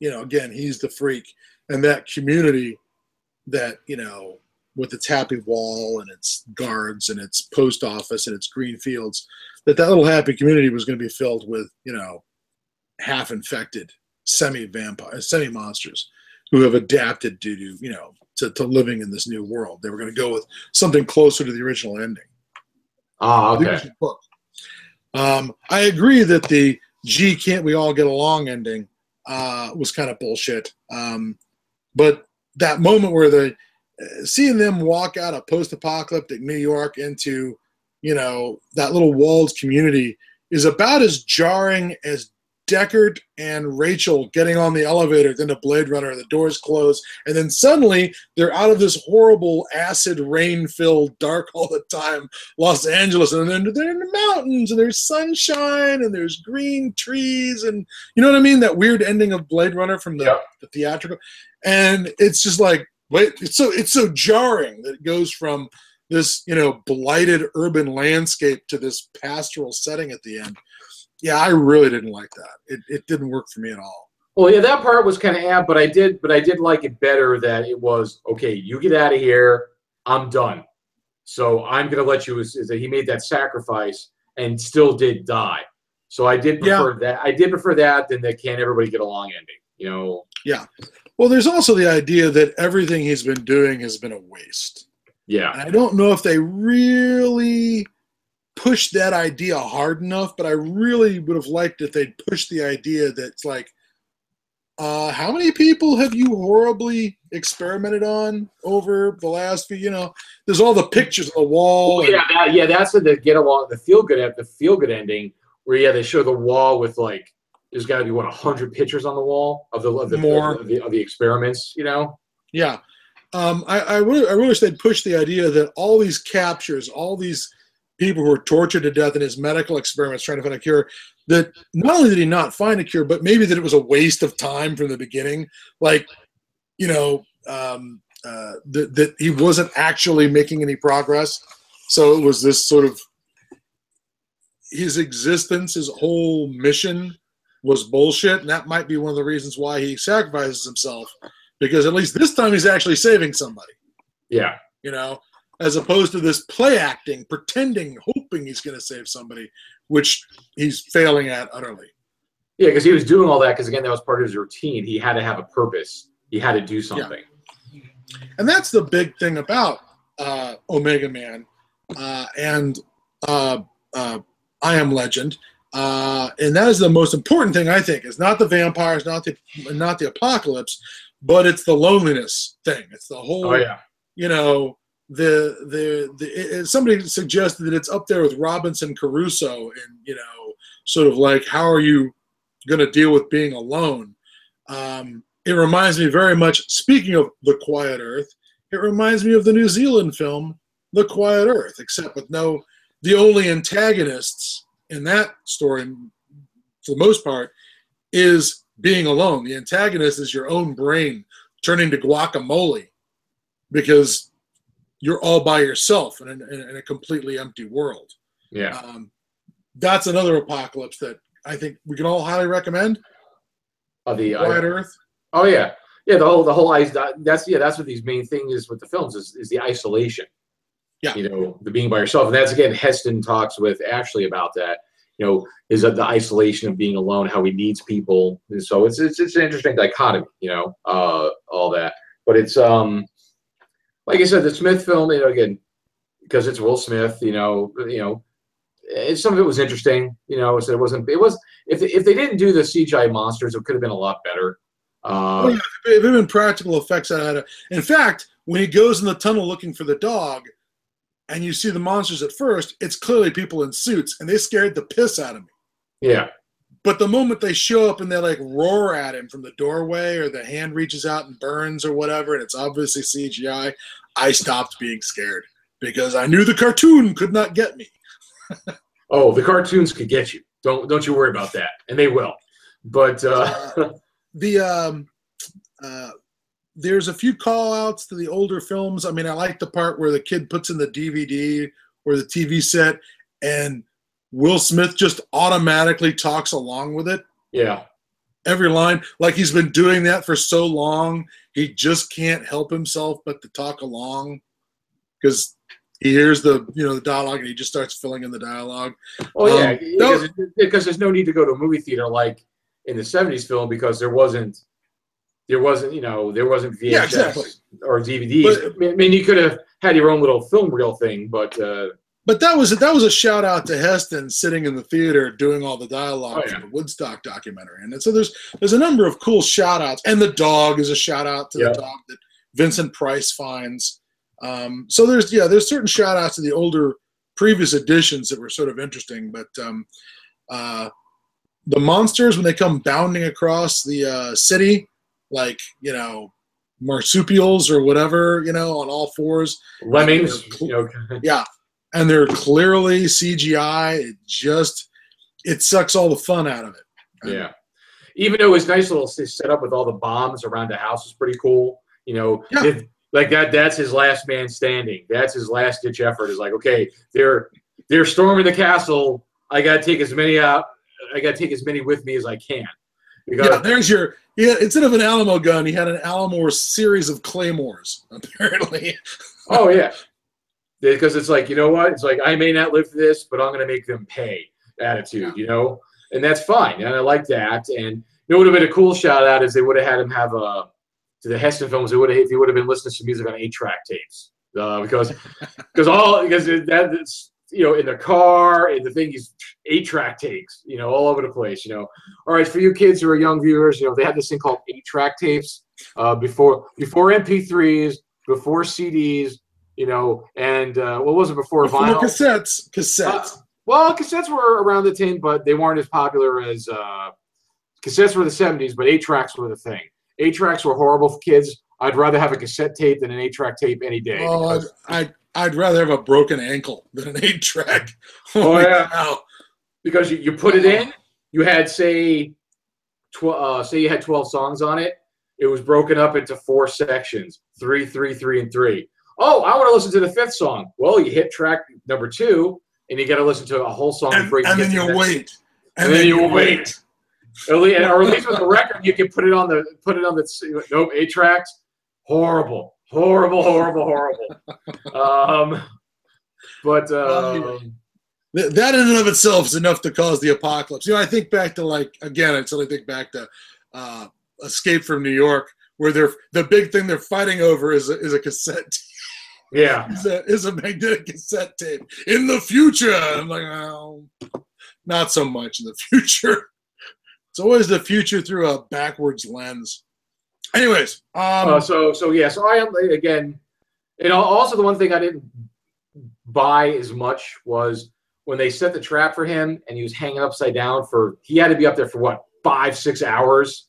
you know, again, he's the freak, and that community that, you know, with its happy wall and its guards and its post office and its green fields, that little happy community was going to be filled with, you know, half infected semi monsters who have adapted due to, you know, to living in this new world. They were going to go with something closer to the original ending. Ah, okay. I agree that the "Gee, can't we all get along" ending was kind of bullshit. But that moment where seeing them walk out of post-apocalyptic New York into, you know, that little walled community is about as jarring as Deckard and Rachel getting on the elevator, then to Blade Runner, the doors close, and then suddenly they're out of this horrible acid rain-filled dark all the time Los Angeles, and then they're in the mountains, and there's sunshine, and there's green trees, and you know what I mean? That weird ending of Blade Runner from the theatrical, and it's just like, wait, it's so jarring that it goes from this, you know, blighted urban landscape to this pastoral setting at the end. Yeah, I really didn't like that. It didn't work for me at all. Well, yeah, that part was kind of amped, but I did like it better that it was, okay, you get out of here, I'm done. So I'm going to let you, is that he made that sacrifice and still did die. So I did prefer that. I did prefer that than the "Can't everybody get along" ending, you know? Yeah. Well, there's also the idea that everything he's been doing has been a waste. Yeah. And I don't know if they really pushed that idea hard enough, but I really would have liked if they'd pushed the idea that's like, how many people have you horribly experimented on over the last few, you know, there's all the pictures on the wall. Oh, yeah, that's the get along, the feel good ending where, yeah, they show the wall with like, there's gotta be 100 pictures on the wall of the experiments, you know? Yeah. I really wish they'd pushed the idea that all these captures, all these people who were tortured to death in his medical experiments trying to find a cure, that not only did he not find a cure, but maybe that it was a waste of time from the beginning. Like, you know, that he wasn't actually making any progress. So it was this sort of, his existence, his whole mission was bullshit. And that might be one of the reasons why he sacrifices himself, because at least this time he's actually saving somebody. Yeah. You know? As opposed to this play acting, pretending, hoping he's going to save somebody, which he's failing at utterly. Yeah, because he was doing all that because, again, that was part of his routine. He had to have a purpose. He had to do something. Yeah. And that's the big thing about Omega Man and I Am Legend. And that is the most important thing, I think. It's not the vampires, not the apocalypse, but it's the loneliness thing. It's the whole, you know, somebody suggested that it's up there with Robinson Crusoe, and, you know, sort of like, how are you going to deal with being alone? It reminds me very much, speaking of the Quiet Earth, it reminds me of the New Zealand film The Quiet Earth, except with the only antagonists in that story, for the most part, is being alone. The antagonist is your own brain turning to guacamole because you're all by yourself in a completely empty world. Yeah, that's another apocalypse that I think we can all highly recommend. Quiet Earth. Oh yeah, yeah. The whole ice. That's what these main thing is with the films is the isolation. Yeah, you know, the being by yourself, and that's, again, Heston talks with Ashley about that. You know, is that the isolation of being alone, how he needs people, and so it's an interesting dichotomy. You know, all that. But it's like I said, the Smith film, you know, again, because it's Will Smith, you know, some of it was interesting, you know. So it was if they didn't do the CGI monsters, it could have been a lot better. Yeah, if it had been practical effects out of. In fact, when he goes in the tunnel looking for the dog, and you see the monsters at first, it's clearly people in suits, and they scared the piss out of me. Yeah. But the moment they show up and they like roar at him from the doorway, or the hand reaches out and burns or whatever, and it's obviously CGI, I stopped being scared because I knew the cartoon could not get me. Oh, the cartoons could get you. Don't you worry about that, and they will. But there's a few call-outs to the older films. I mean, I like the part where the kid puts in the DVD or the TV set, and Will Smith just automatically talks along with it. Yeah. Every line. Like, he's been doing that for so long, he just can't help himself but to talk along, because he hears the, you know, the dialogue, and he just starts filling in the dialogue. Oh, yeah, because there's no need to go to a movie theater like in the 70s film, because there wasn't VHS, yeah, exactly, or DVDs. But, I mean, you could have had your own little film reel thing, but that was a shout out to Heston sitting in the theater doing all the dialogue for the Woodstock documentary. And so there's a number of cool shout outs, and the dog is a shout out to the dog that Vincent Price finds. So there's certain shout outs to the older previous editions that were sort of interesting, but the monsters, when they come bounding across the city, like, you know, marsupials or whatever, you know, on all fours, lemmings, yeah, and they're clearly CGI. It sucks all the fun out of it. Right? Yeah, even though it's nice little setup with all the bombs around the house is pretty cool. You know, like that's his last man standing. That's his last ditch effort. Is like, okay, they're storming the castle. I gotta take as many out. I gotta take as many with me as I can. Yeah, there's your. Yeah, instead of an Alamo gun, he had an Alamo series of claymores, apparently. Oh yeah, because it's like, you know what? It's like, I may not live for this, but I'm gonna make them pay attitude, you know. And that's fine, and I like that. And it would have been a cool shout out is they would have had him have a to the Heston films. They would have he would have been listening to music on 8-track tapes because that's. You know, in the car, in the thing, he's 8-track tapes, you know, all over the place, you know. All right, for you kids who are young viewers, you know, they had this thing called 8-track tapes before MP3s, before CDs, you know, and what was it before vinyl? Cassettes. Well, cassettes were around the time, but they weren't as popular as cassettes were the 70s, but 8-tracks were the thing. 8-tracks were horrible for kids. I'd rather have a cassette tape than an 8-track tape any day. Oh, because I'd rather have a broken ankle than an 8-track. Oh, yeah. Wow. Because you put it in, you had, say you had 12 songs on it. It was broken up into 4 sections, 3, 3, 3, and 3. Oh, I want to listen to the 5th song. Well, you hit track number 2, and you got to listen to a whole song. And then you wait. Or at least with the record, you can put it on the nope, 8 tracks. Horrible. Horrible. That in and of itself is enough to cause the apocalypse. You know, I think back to, like, again, I suddenly think back to Escape from New York, where the big thing they're fighting over is a cassette tape. Yeah. is a magnetic cassette tape. In the future, I'm like, oh, not so much in the future. It's always the future through a backwards lens. Anyways, so I am, again, and also the one thing I didn't buy as much was when they set the trap for him and he was hanging upside down he had to be up there for what, 5-6 hours?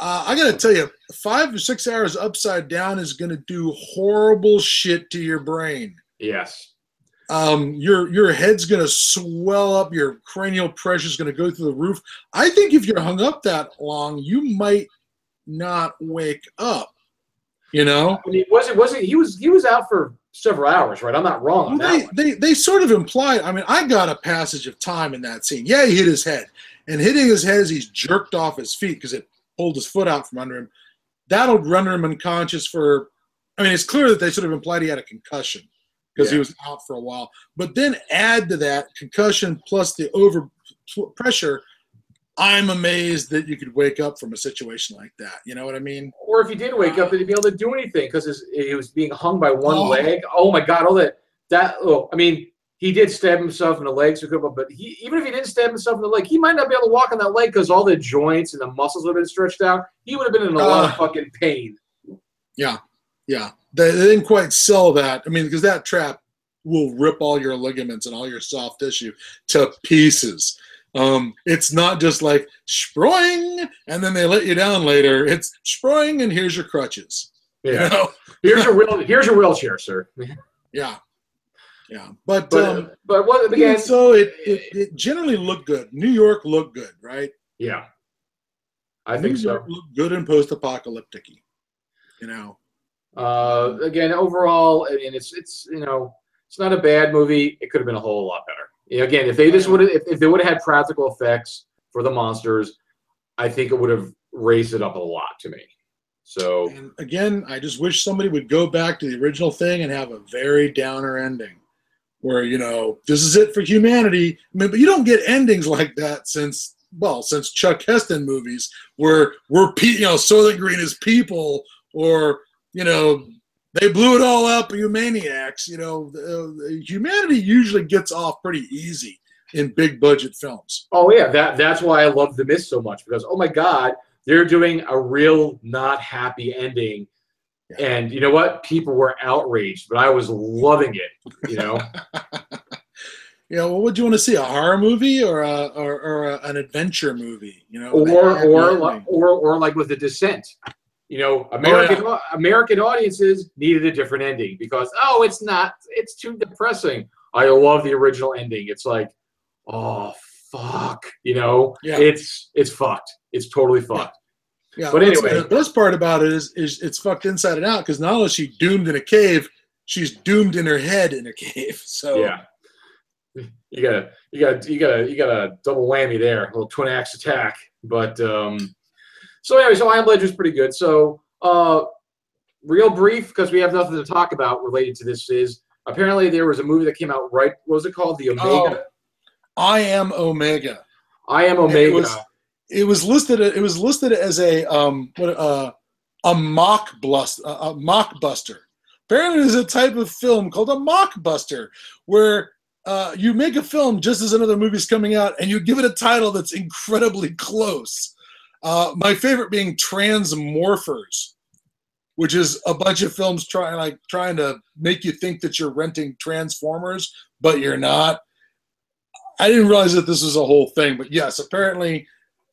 I got to tell you, 5 or 6 hours upside down is going to do horrible shit to your brain. Yes. Your head's going to swell up. Your cranial pressure is going to go through the roof. I think if you're hung up that long, you might not wake up, you know. I mean, he was out for several hours, right? I'm not wrong on that one. They sort of implied. I mean, I got a passage of time in that scene. Yeah, he hit his head, and hitting his head as he's jerked off his feet because it pulled his foot out from under him. That'll render him unconscious for. I mean, it's clear that they sort of implied he had a concussion because he was out for a while. But then add to that concussion plus the over pressure. I'm amazed that you could wake up from a situation like that. You know what I mean? Or if he did wake up, that he'd be able to do anything because he was being hung by one leg. Oh my God! All that. Oh, I mean, he did stab himself in the leg, so but he, even if he didn't stab himself in the leg, he might not be able to walk on that leg because all the joints and the muscles would have been stretched out. He would have been in a lot of fucking pain. Yeah, yeah. They didn't quite sell that. I mean, because that trap will rip all your ligaments and all your soft tissue to pieces. It's not just like sproing and then they let you down later. It's sproing and here's your crutches. Yeah. You know? here's your wheelchair, sir. Yeah. Yeah. But what again? So it generally looked good. New York looked good, right? Yeah. I think so. New York looked good and post-apocalyptic-y, you know. Again, overall, I mean, it's you know, it's not a bad movie. It could have been a whole lot better. Again, if they just would have, if they would have had practical effects for the monsters, I think it would have raised it up a lot to me. So and again, I just wish somebody would go back to the original thing and have a very downer ending, where you know this is it for humanity. I mean, but you don't get endings like that since Chuck Heston movies, where we're you know Soylent Green is people, or you know. They blew it all up, you maniacs. You know, humanity usually gets off pretty easy in big budget films. Oh yeah, that's why I love The Mist so much because oh my God, they're doing a real not happy ending, yeah. And you know what? People were outraged, but I was loving it. You know. Yeah, well, what would you want to see? A horror movie or an adventure movie? You know, or like with The Descent. You know, American audiences needed a different ending because, oh, it's too depressing. I love the original ending. It's like, oh, fuck, you know, yeah. It's fucked. It's totally fucked. Yeah. But anyway. The best part about it is it's fucked inside and out because not only is she doomed in a cave, she's doomed in her head in a cave. So yeah, you got a double whammy there, a little twin axe attack. But, so anyway, so I Am Legend is pretty good. So real brief, because we have nothing to talk about related to this is, apparently there was a movie that came out right, what was it called? The Omega? I Am Omega. I Am Omega. It was listed as a mockbuster. Apparently there's a type of film called a mockbuster, where you make a film just as another movie's coming out, and you give it a title that's incredibly close. My favorite being Transmorphers, which is a bunch of films trying to make you think that you're renting Transformers, but you're not. I didn't realize that this was a whole thing, but yes, apparently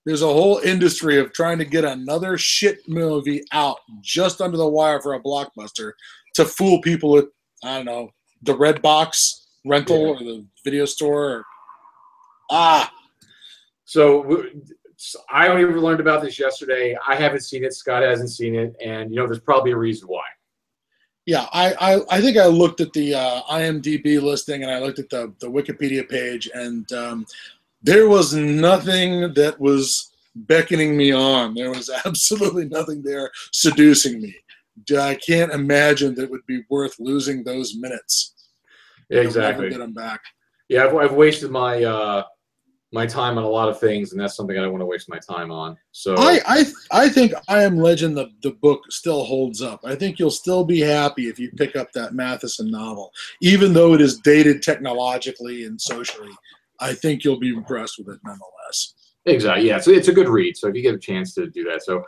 there's a whole industry of trying to get another shit movie out just under the wire for a blockbuster to fool people with, I don't know, the red box rental or the video store. Or, So I only learned about this yesterday. I haven't seen it. Scott hasn't seen it, and you know there's probably a reason why. Yeah, I think I looked at the IMDb listing and I looked at the Wikipedia page, and there was nothing that was beckoning me on. There was absolutely nothing there seducing me. I can't imagine that it would be worth losing those minutes. Yeah, exactly. Get them back. Yeah, I've wasted my. My time on a lot of things, and that's something I don't want to waste my time on. So I think I Am Legend, the book, still holds up. I think you'll still be happy if you pick up that Matheson novel. Even though it is dated technologically and socially, I think you'll be impressed with it nonetheless. Exactly, yeah. So it's a good read, so if you get a chance to do that. So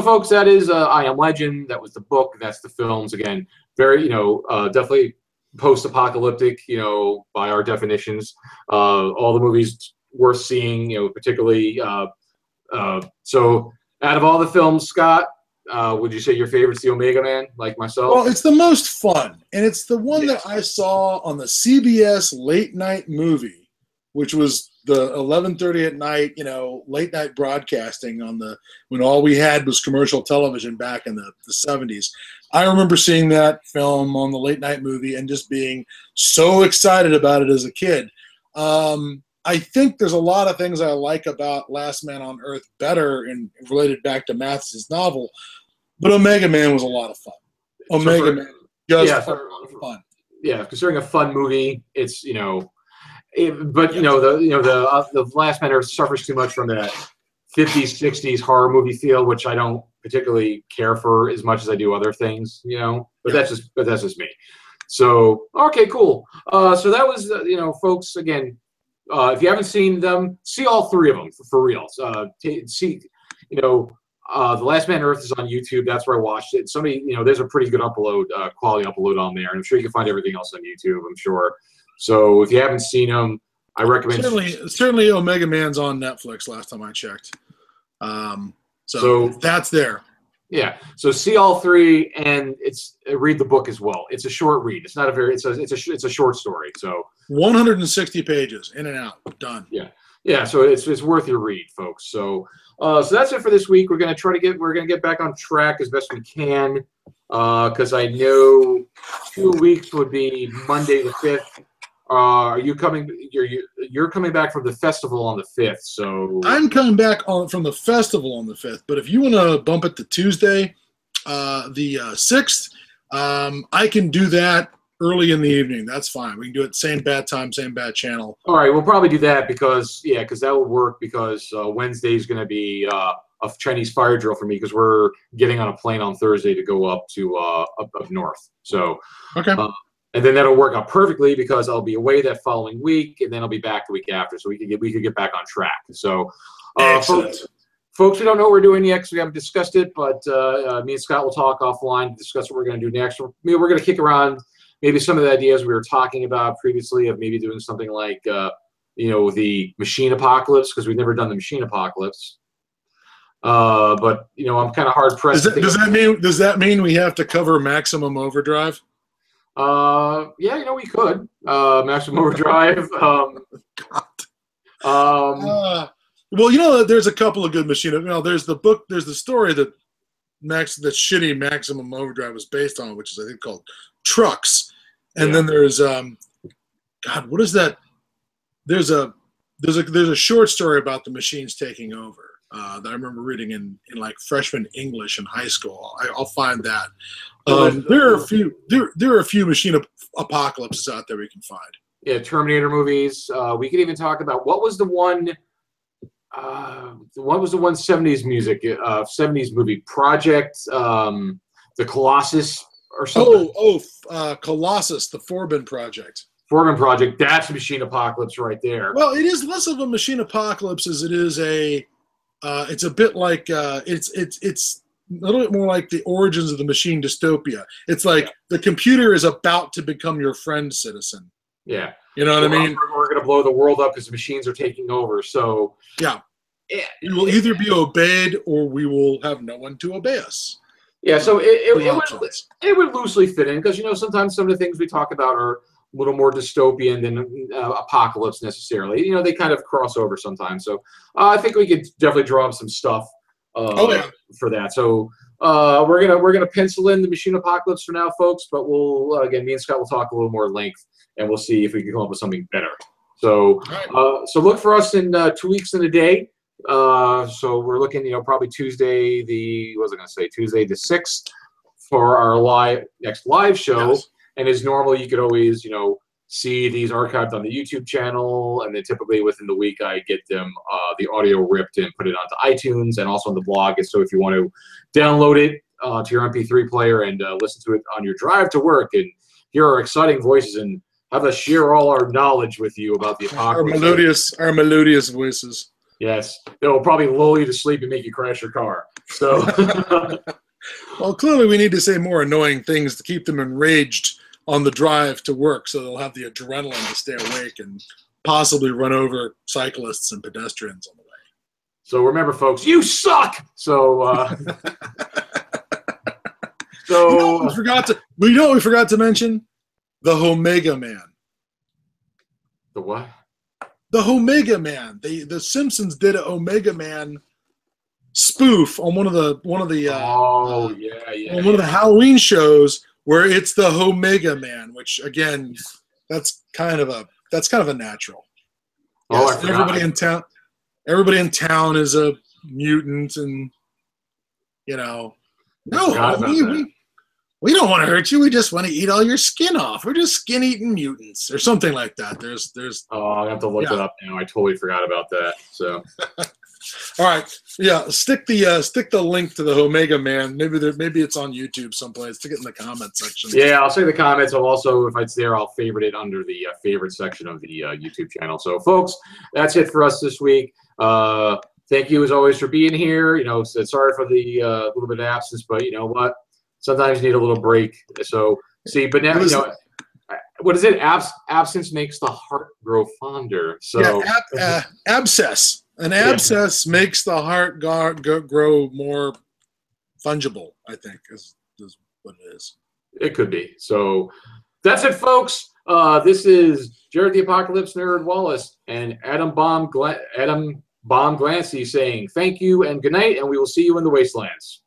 folks, that is I Am Legend. That was the book. That's the films. Again, very, you know, definitely post-apocalyptic, you know, by our definitions. All the movies worth seeing, you know, particularly so out of all the films, Scott, would you say your favorite's The Omega Man, like myself? Well, it's the most fun, and it's the one that I saw on the CBS late night movie, which was the 11:30 at night, you know, late night broadcasting on the when all we had was commercial television back in the 70s. I remember seeing that film on the late night movie and just being so excited about it as a kid. I think there's a lot of things I like about Last Man on Earth better and related back to Matheson's novel, but Omega Man was a lot of fun. Omega Man, just fun. Yeah, considering a fun movie, it's, you know, But the Last Man on Earth suffers too much from that 50s, 60s horror movie feel, which I don't particularly care for as much as I do other things, you know. But that's just me. So okay, cool. So that was folks. Again, if you haven't seen them, see all three of them for real. The Last Man on Earth is on YouTube. That's where I watched it. Somebody, there's a pretty good upload, quality upload on there, and I'm sure you can find everything else on YouTube. I'm sure. So if you haven't seen them, I recommend. Certainly, Omega Man's on Netflix. Last time I checked. So that's there. Yeah. So see all three, and read the book as well. It's a short read. It's not a very. It's a short story. So 160 pages, in and out, done. Yeah. Yeah. So it's worth your read, folks. So. So that's it for this week. We're gonna get back on track as best we can, because I know 2 weeks would be Monday the 5th. Are you coming? You're coming back from the festival on the 5th. So I'm coming back from the festival on the 5th. But if you want to bump it to Tuesday, the 6th, I can do that. Early in the evening, that's fine. We can do it same bad time, same bad channel. All right, we'll probably do that because that will work because Wednesday's going to be a Chinese fire drill for me because we're getting on a plane on Thursday to go up to up north. So okay, and then that'll work out perfectly because I'll be away that following week and then I'll be back the week after, so we could get back on track. So folks, we don't know what we're doing yet because we haven't discussed it, but me and Scott will talk offline to discuss what we're going to do next. We're going to kick around. Maybe some of the ideas we were talking about previously of maybe doing something like, the machine apocalypse, because we've never done the machine apocalypse. But, I'm kind of hard-pressed. Does that mean we have to cover Maximum Overdrive? Yeah, we could. Maximum Overdrive. Well, there's a couple of good machine. There's the book, there's the story that the shitty Maximum Overdrive was based on, which is, I think, called Trucks. And then there's God, what is that? There's a short story about the machines taking over that I remember reading in like freshman English in high school. I'll find that. There are a few machine apocalypses out there we can find. Yeah, Terminator movies. We could even talk about what was the one. What was the one 70s music 70s movie project? The Colossus. Or something. Colossus, the Forbin Project. Forbin Project, that's a machine apocalypse right there. Well, it is less of a machine apocalypse as it is a. It's a bit like it's a little bit more like the origins of the machine dystopia. It's like the computer is about to become your friend, citizen. Yeah, what I mean. We're going to blow the world up because the machines are taking over. So yeah, we will either be obeyed or we will have no one to obey us. Yeah, so it would loosely fit in because sometimes some of the things we talk about are a little more dystopian than apocalypse necessarily. They kind of cross over sometimes. So I think we could definitely draw up some stuff for that. So we're gonna pencil in the machine apocalypse for now, folks. But we'll me and Scott will talk a little more at length, and we'll see if we can come up with something better. So so look for us in 2 weeks in a day. So we're looking, probably Tuesday Tuesday the 6th for our next live show. Yes. And as normal, you could always, see these archived on the YouTube channel. And then typically within the week, I get them, the audio ripped and put it onto iTunes and also on the blog. And so if you want to download it, to your MP3 player and, listen to it on your drive to work and hear our exciting voices and have us share all our knowledge with you about the apocalypse. Our melodious voices. Yes, it will probably lull you to sleep and make you crash your car. So, well, clearly we need to say more annoying things to keep them enraged on the drive to work, so they'll have the adrenaline to stay awake and possibly run over cyclists and pedestrians on the way. So remember, folks, you suck. So, we forgot to mention the Omega Man. The what? The Omega Man. The Simpsons did an Omega Man spoof on one of the Halloween shows where it's the Omega Man, which again, that's kind of a natural. Oh, yes, everybody in town is a mutant, and No, we don't want to hurt you. We just want to eat all your skin off. We're just skin-eating mutants or something like that. There's. Oh, I have to look it up now. I totally forgot about that. So. All right, yeah. Stick the link to the Omega Man. Maybe it's on YouTube someplace. Stick it in the comments section. Yeah, I'll say the comments. I'll also, if it's there, I'll favorite it under the favorite section of the YouTube channel. So, folks, that's it for us this week. Thank you as always for being here. You know, sorry for the little bit of absence, but you know what? Sometimes you need a little break. So, see, but now you know. What is it? Absence makes the heart grow fonder. So, yeah, abscess. An abscess makes the heart grow more fungible, I think, is what it is. It could be. So that's it, folks. This is Jared the Apocalypse, Nerd Wallace, and Adam Bomb Glancy saying thank you and good night, and we will see you in the Wastelands.